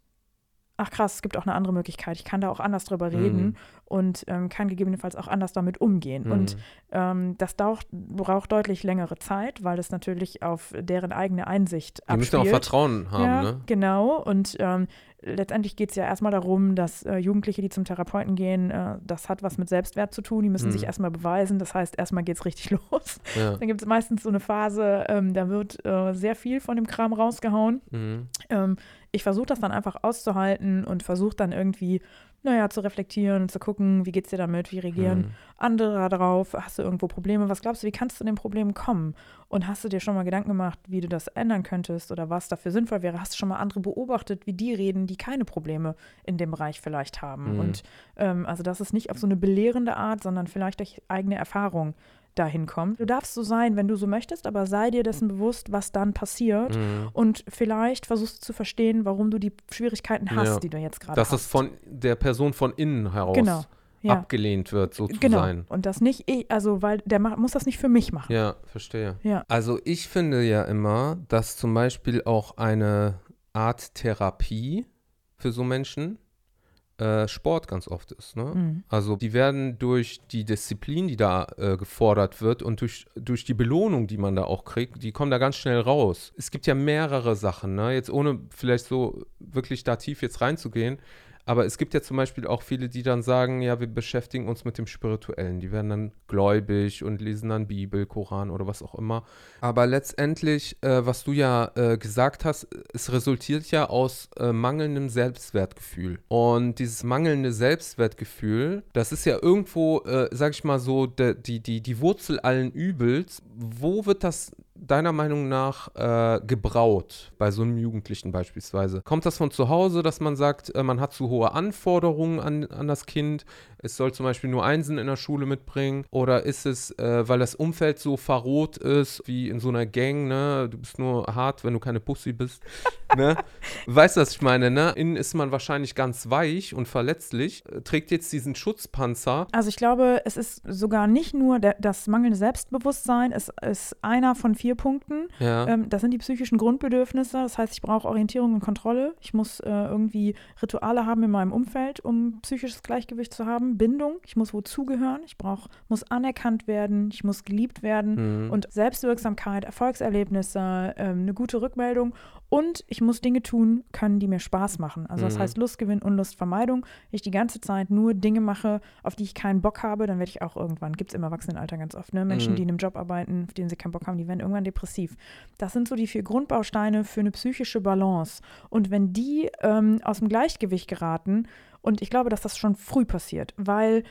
ach krass, es gibt auch eine andere Möglichkeit, ich kann da auch anders drüber reden und kann gegebenenfalls auch anders damit umgehen. Und das braucht deutlich längere Zeit, weil das natürlich auf deren eigene Einsicht abspielt. Die müssen auch Vertrauen haben, ja, ne? Genau, und letztendlich geht es ja erstmal darum, dass Jugendliche, die zum Therapeuten gehen, das hat was mit Selbstwert zu tun, die müssen sich erstmal beweisen, das heißt, erstmal geht es richtig los. Ja. Dann gibt es meistens so eine Phase, da wird sehr viel von dem Kram rausgehauen. Ich versuche das dann einfach auszuhalten und versuche dann irgendwie, zu reflektieren und zu gucken, wie geht's dir damit, wie reagieren andere darauf, hast du irgendwo Probleme, was glaubst du, wie kannst du den Problemen kommen? Und hast du dir schon mal Gedanken gemacht, wie du das ändern könntest oder was dafür sinnvoll wäre? Hast du schon mal andere beobachtet, wie die reden, die keine Probleme in dem Bereich vielleicht haben? Und also das ist nicht auf so eine belehrende Art, sondern vielleicht durch eigene Erfahrung dahin kommt. Du darfst so sein, wenn du so möchtest, aber sei dir dessen bewusst, was dann passiert und vielleicht versuchst du zu verstehen, warum du die Schwierigkeiten hast, die du jetzt gerade hast. Dass es von der Person von innen heraus abgelehnt wird, so zu sein. Und das nicht, weil der muss das nicht für mich machen. Ja, verstehe. Ja. Also ich finde ja immer, dass zum Beispiel auch eine Art Therapie für so Menschen Sport ganz oft ist. Ne? Also die werden durch die Disziplin, die da gefordert wird und durch die Belohnung, die man da auch kriegt, die kommen da ganz schnell raus. Es gibt ja mehrere Sachen, ne? Jetzt ohne vielleicht so wirklich da tief jetzt reinzugehen, aber es gibt ja zum Beispiel auch viele, die dann sagen, ja, wir beschäftigen uns mit dem Spirituellen. Die werden dann gläubig und lesen dann Bibel, Koran oder was auch immer. Aber letztendlich, was du ja gesagt hast, es resultiert ja aus mangelndem Selbstwertgefühl. Und dieses mangelnde Selbstwertgefühl, das ist ja irgendwo, sag ich mal so, die Wurzel allen Übels. Wo wird das deiner Meinung nach gebraut, bei so einem Jugendlichen beispielsweise? Kommt das von zu Hause, dass man sagt, man hat zu hohe Anforderungen an das Kind, es soll zum Beispiel nur Einsen in der Schule mitbringen? Oder ist es, weil das Umfeld so verroht ist, wie in so einer Gang, ne? Du bist nur hart, wenn du keine Pussy bist, ne? Weißt du, was ich meine, ne? Innen ist man wahrscheinlich ganz weich und verletzlich, trägt jetzt diesen Schutzpanzer. Also ich glaube, es ist sogar nicht nur das mangelnde Selbstbewusstsein, es ist einer von 4 Punkten. Ja. Das sind die psychischen Grundbedürfnisse. Das heißt, ich brauche Orientierung und Kontrolle. Ich muss irgendwie Rituale haben in meinem Umfeld, um psychisches Gleichgewicht zu haben. Bindung. Ich muss dazugehören. Ich muss anerkannt werden. Ich muss geliebt werden. Und Selbstwirksamkeit, Erfolgserlebnisse, eine gute Rückmeldung. Und ich muss Dinge tun können, die mir Spaß machen. Also das heißt Lustgewinn und Lustvermeidung. Wenn ich die ganze Zeit nur Dinge mache, auf die ich keinen Bock habe, dann werde ich auch irgendwann, gibt es im Erwachsenenalter ganz oft, ne? Menschen, die in einem Job arbeiten, auf den sie keinen Bock haben, die werden irgendwann depressiv. Das sind so die 4 Grundbausteine für eine psychische Balance. Und wenn die aus dem Gleichgewicht geraten, und ich glaube, dass das schon früh passiert, weil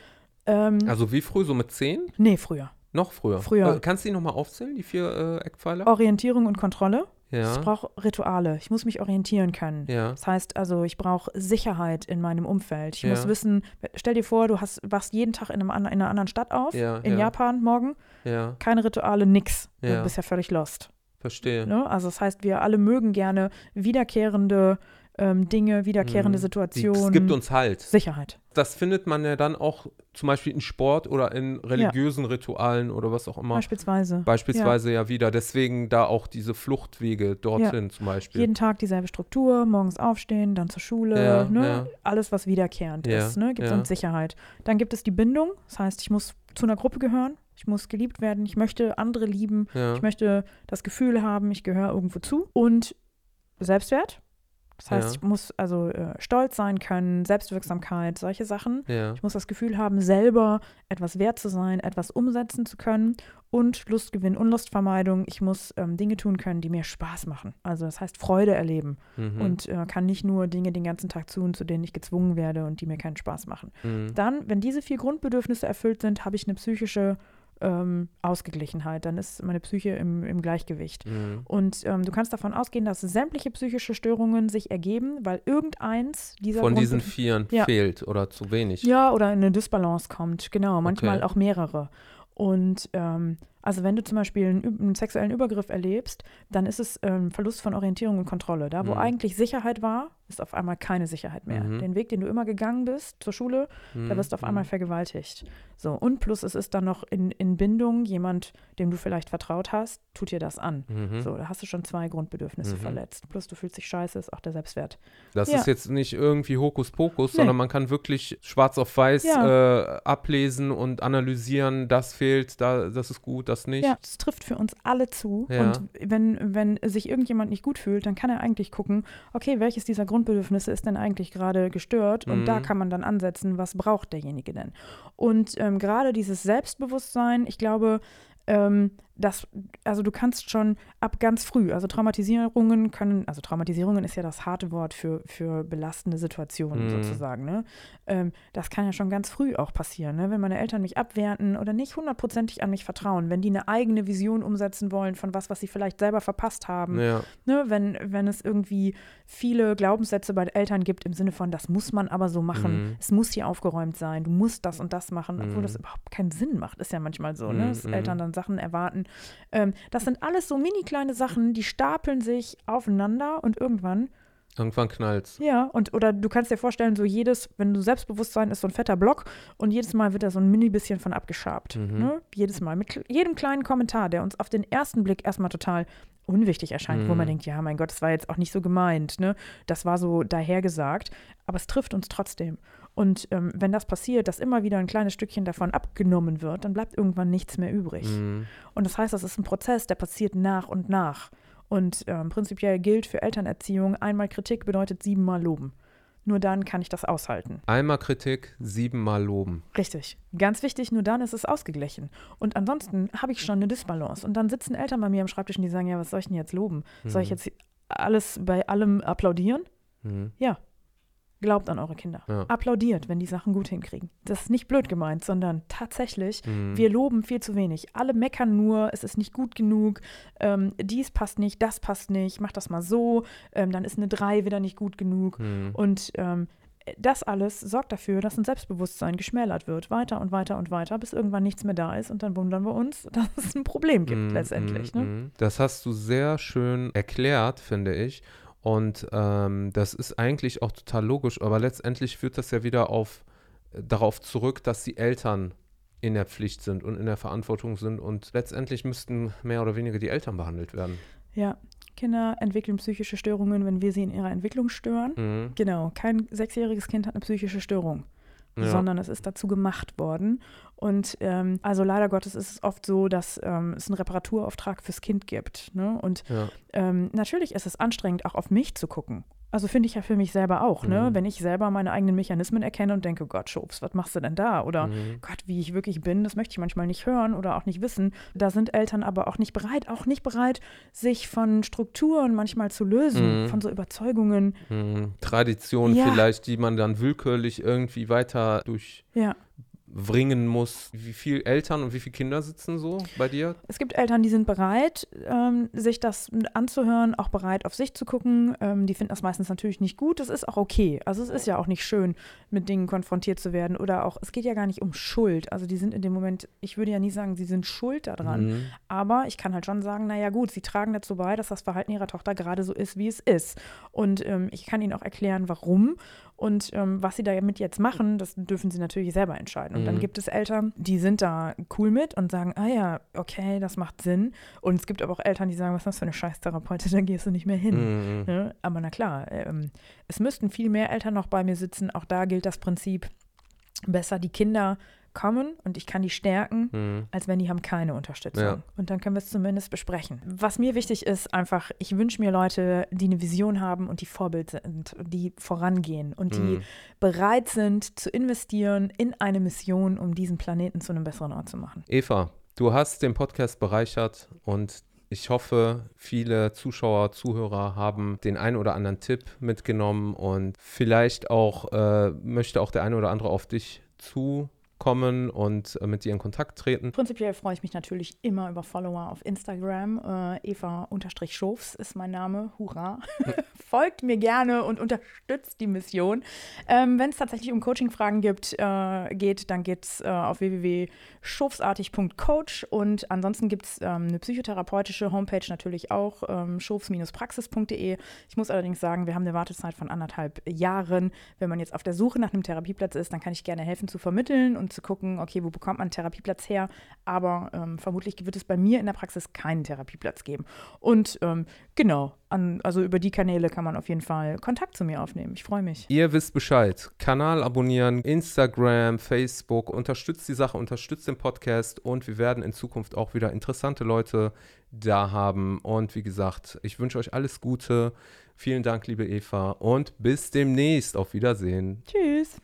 also wie früh, so mit 10? Nee, früher. Noch früher? Früher. Kannst du die nochmal aufzählen, die 4 Eckpfeiler? Orientierung und Kontrolle. Ja. Ich brauche Rituale. Ich muss mich orientieren können. Ja. Das heißt also, ich brauche Sicherheit in meinem Umfeld. Ich muss wissen, stell dir vor, du wachst jeden Tag in einer anderen Stadt auf, Japan morgen. Ja. Keine Rituale, nix. Ja. Du bist ja völlig lost. Verstehe. Ne? Also das heißt, wir alle mögen gerne wiederkehrende Dinge, wiederkehrende Situationen. Es gibt uns halt. Sicherheit. Das findet man ja dann auch zum Beispiel in Sport oder in religiösen Ritualen oder was auch immer. Beispielsweise ja wieder. Deswegen da auch diese Fluchtwege dorthin zum Beispiel. Jeden Tag dieselbe Struktur, morgens aufstehen, dann zur Schule. Ja, ne? Alles, was wiederkehrend ist, ne? Gibt uns Sicherheit. Dann gibt es die Bindung. Das heißt, ich muss zu einer Gruppe gehören. Ich muss geliebt werden. Ich möchte andere lieben. Ja. Ich möchte das Gefühl haben, ich gehöre irgendwo zu. Und Selbstwert. Das heißt, ich muss also stolz sein können, Selbstwirksamkeit, solche Sachen. Ja. Ich muss das Gefühl haben, selber etwas wert zu sein, etwas umsetzen zu können. Und Lustgewinn, Unlustvermeidung. Ich muss Dinge tun können, die mir Spaß machen. Also das heißt Freude erleben. Mhm. Und kann nicht nur Dinge den ganzen Tag tun, zu denen ich gezwungen werde und die mir keinen Spaß machen. Mhm. Dann, wenn diese 4 Grundbedürfnisse erfüllt sind, habe ich eine psychische Ausgeglichenheit, dann ist meine Psyche im Gleichgewicht. Mhm. Und du kannst davon ausgehen, dass sämtliche psychische Störungen sich ergeben, weil irgendeins dieser von diesen 4 fehlt oder zu wenig. Ja, oder in eine Dysbalance kommt, genau, manchmal auch mehrere. Und also wenn du zum Beispiel einen sexuellen Übergriff erlebst, dann ist es Verlust von Orientierung und Kontrolle. Da, wo eigentlich Sicherheit war, ist auf einmal keine Sicherheit mehr. Mhm. Den Weg, den du immer gegangen bist zur Schule, da wirst du auf einmal vergewaltigt. So, und plus es ist dann noch in Bindung, jemand, dem du vielleicht vertraut hast, tut dir das an. Mhm. So, da hast du schon 2 Grundbedürfnisse verletzt. Plus du fühlst dich scheiße, ist auch der Selbstwert. Das ist jetzt nicht irgendwie Hokuspokus, sondern man kann wirklich schwarz auf weiß ablesen und analysieren, das fehlt, das ist gut, das nicht. Ja, das trifft für uns alle zu. Ja. Und wenn sich irgendjemand nicht gut fühlt, dann kann er eigentlich gucken, okay, welches dieser Grundbedürfnisse ist denn eigentlich gerade gestört? Und da kann man dann ansetzen, was braucht derjenige denn? Und gerade dieses Selbstbewusstsein, ich glaube, du kannst schon ab ganz früh, also Traumatisierungen ist ja das harte Wort für belastende Situationen sozusagen, ne? Das kann ja schon ganz früh auch passieren, ne? Wenn meine Eltern mich abwerten oder nicht 100%ig an mich vertrauen, wenn die eine eigene Vision umsetzen wollen von was sie vielleicht selber verpasst haben, ne? Wenn es irgendwie viele Glaubenssätze bei Eltern gibt im Sinne von, das muss man aber so machen, es muss hier aufgeräumt sein, du musst das und das machen, obwohl das überhaupt keinen Sinn macht, ist ja manchmal so, ne? Dass Eltern dann Sachen erwarten. Das sind alles so mini kleine Sachen, die stapeln sich aufeinander und irgendwann knallt's. Ja, oder du kannst dir vorstellen, so wenn du Selbstbewusstsein ist so ein fetter Block und jedes Mal wird da so ein mini bisschen von abgeschabt. Mhm. Ne? Jedes Mal mit jedem kleinen Kommentar, der uns auf den ersten Blick erstmal total unwichtig erscheint, wo man denkt, ja, mein Gott, das war jetzt auch nicht so gemeint, ne? Das war so dahergesagt, aber es trifft uns trotzdem. Und wenn das passiert, dass immer wieder ein kleines Stückchen davon abgenommen wird, dann bleibt irgendwann nichts mehr übrig. Mhm. Und das heißt, das ist ein Prozess, der passiert nach und nach. Und prinzipiell gilt für Elternerziehung, einmal Kritik bedeutet 7-mal loben. Nur dann kann ich das aushalten. Einmal Kritik, 7-mal loben. Richtig. Ganz wichtig, nur dann ist es ausgeglichen. Und ansonsten habe ich schon eine Disbalance. Und dann sitzen Eltern bei mir am Schreibtisch und die sagen, ja, was soll ich denn jetzt loben? Soll ich jetzt alles bei allem applaudieren? Mhm. Ja. Glaubt an eure Kinder. Ja. Applaudiert, wenn die Sachen gut hinkriegen. Das ist nicht blöd gemeint, sondern tatsächlich, wir loben viel zu wenig. Alle meckern nur, es ist nicht gut genug, dies passt nicht, das passt nicht, mach das mal so, dann ist eine 3 wieder nicht gut genug. Und das alles sorgt dafür, dass ein Selbstbewusstsein geschmälert wird, weiter und weiter und weiter, bis irgendwann nichts mehr da ist und dann wundern wir uns, dass es ein Problem gibt letztendlich. Ne? Das hast du sehr schön erklärt, finde ich. Und das ist eigentlich auch total logisch, aber letztendlich führt das ja wieder darauf zurück, dass die Eltern in der Pflicht sind und in der Verantwortung sind und letztendlich müssten mehr oder weniger die Eltern behandelt werden. Ja, Kinder entwickeln psychische Störungen, wenn wir sie in ihrer Entwicklung stören. Mhm. Genau, kein 6-jähriges Kind hat eine psychische Störung. Ja. Sondern es ist dazu gemacht worden. Und also leider Gottes ist es oft so, dass es einen Reparaturauftrag fürs Kind gibt. Ne? Und natürlich ist es anstrengend, auch auf mich zu gucken. Also finde ich ja für mich selber auch, ne? Wenn ich selber meine eigenen Mechanismen erkenne und denke, Gott, Schofs, was machst du denn da? Oder Gott, wie ich wirklich bin, das möchte ich manchmal nicht hören oder auch nicht wissen. Da sind Eltern aber auch nicht bereit, sich von Strukturen manchmal zu lösen, von so Überzeugungen. Traditionen vielleicht, die man dann willkürlich irgendwie weiter durchbringen muss. Wie viele Eltern und wie viele Kinder sitzen so bei dir? Es gibt Eltern, die sind bereit, sich das anzuhören, auch bereit, auf sich zu gucken. Die finden das meistens natürlich nicht gut. Das ist auch okay. Also es ist ja auch nicht schön, mit Dingen konfrontiert zu werden. Oder auch, es geht ja gar nicht um Schuld. Also die sind in dem Moment, ich würde ja nie sagen, sie sind schuld daran. Aber ich kann halt schon sagen, naja gut, sie tragen dazu bei, dass das Verhalten ihrer Tochter gerade so ist, wie es ist. Und ich kann ihnen auch erklären, warum. Und was sie damit jetzt machen, das dürfen sie natürlich selber entscheiden. Und dann gibt es Eltern, die sind da cool mit und sagen, ah ja, okay, das macht Sinn. Und es gibt aber auch Eltern, die sagen, was ist das für eine Scheißtherapeutin, da gehst du nicht mehr hin. Ne? Aber na klar, es müssten viel mehr Eltern noch bei mir sitzen. Auch da gilt das Prinzip, besser die Kinder kommen und ich kann die stärken, als wenn die haben keine Unterstützung. Ja. Und dann können wir es zumindest besprechen. Was mir wichtig ist, einfach, ich wünsche mir Leute, die eine Vision haben und die Vorbild sind, die vorangehen und die bereit sind zu investieren in eine Mission, um diesen Planeten zu einem besseren Ort zu machen. Eva, du hast den Podcast bereichert und ich hoffe, viele Zuschauer, Zuhörer haben den einen oder anderen Tipp mitgenommen und vielleicht auch möchte auch der eine oder andere auf dich zukommen und mit dir in Kontakt treten. Prinzipiell freue ich mich natürlich immer über Follower auf Instagram. Eva-Schofs ist mein Name. Hurra! Folgt mir gerne und unterstützt die Mission. Wenn es tatsächlich um Coaching-Fragen geht, dann geht es auf www.schofsartig.coach und ansonsten gibt es eine psychotherapeutische Homepage natürlich auch, schofs-praxis.de. Ich muss allerdings sagen, wir haben eine Wartezeit von 1,5 Jahren. Wenn man jetzt auf der Suche nach einem Therapieplatz ist, dann kann ich gerne helfen zu vermitteln und zu gucken, okay, wo bekommt man einen Therapieplatz her? Aber vermutlich wird es bei mir in der Praxis keinen Therapieplatz geben. Und genau, also über die Kanäle kann man auf jeden Fall Kontakt zu mir aufnehmen. Ich freue mich. Ihr wisst Bescheid. Kanal abonnieren, Instagram, Facebook. Unterstützt die Sache, unterstützt den Podcast und wir werden in Zukunft auch wieder interessante Leute da haben. Und wie gesagt, ich wünsche euch alles Gute. Vielen Dank, liebe Eva, und bis demnächst. Auf Wiedersehen. Tschüss.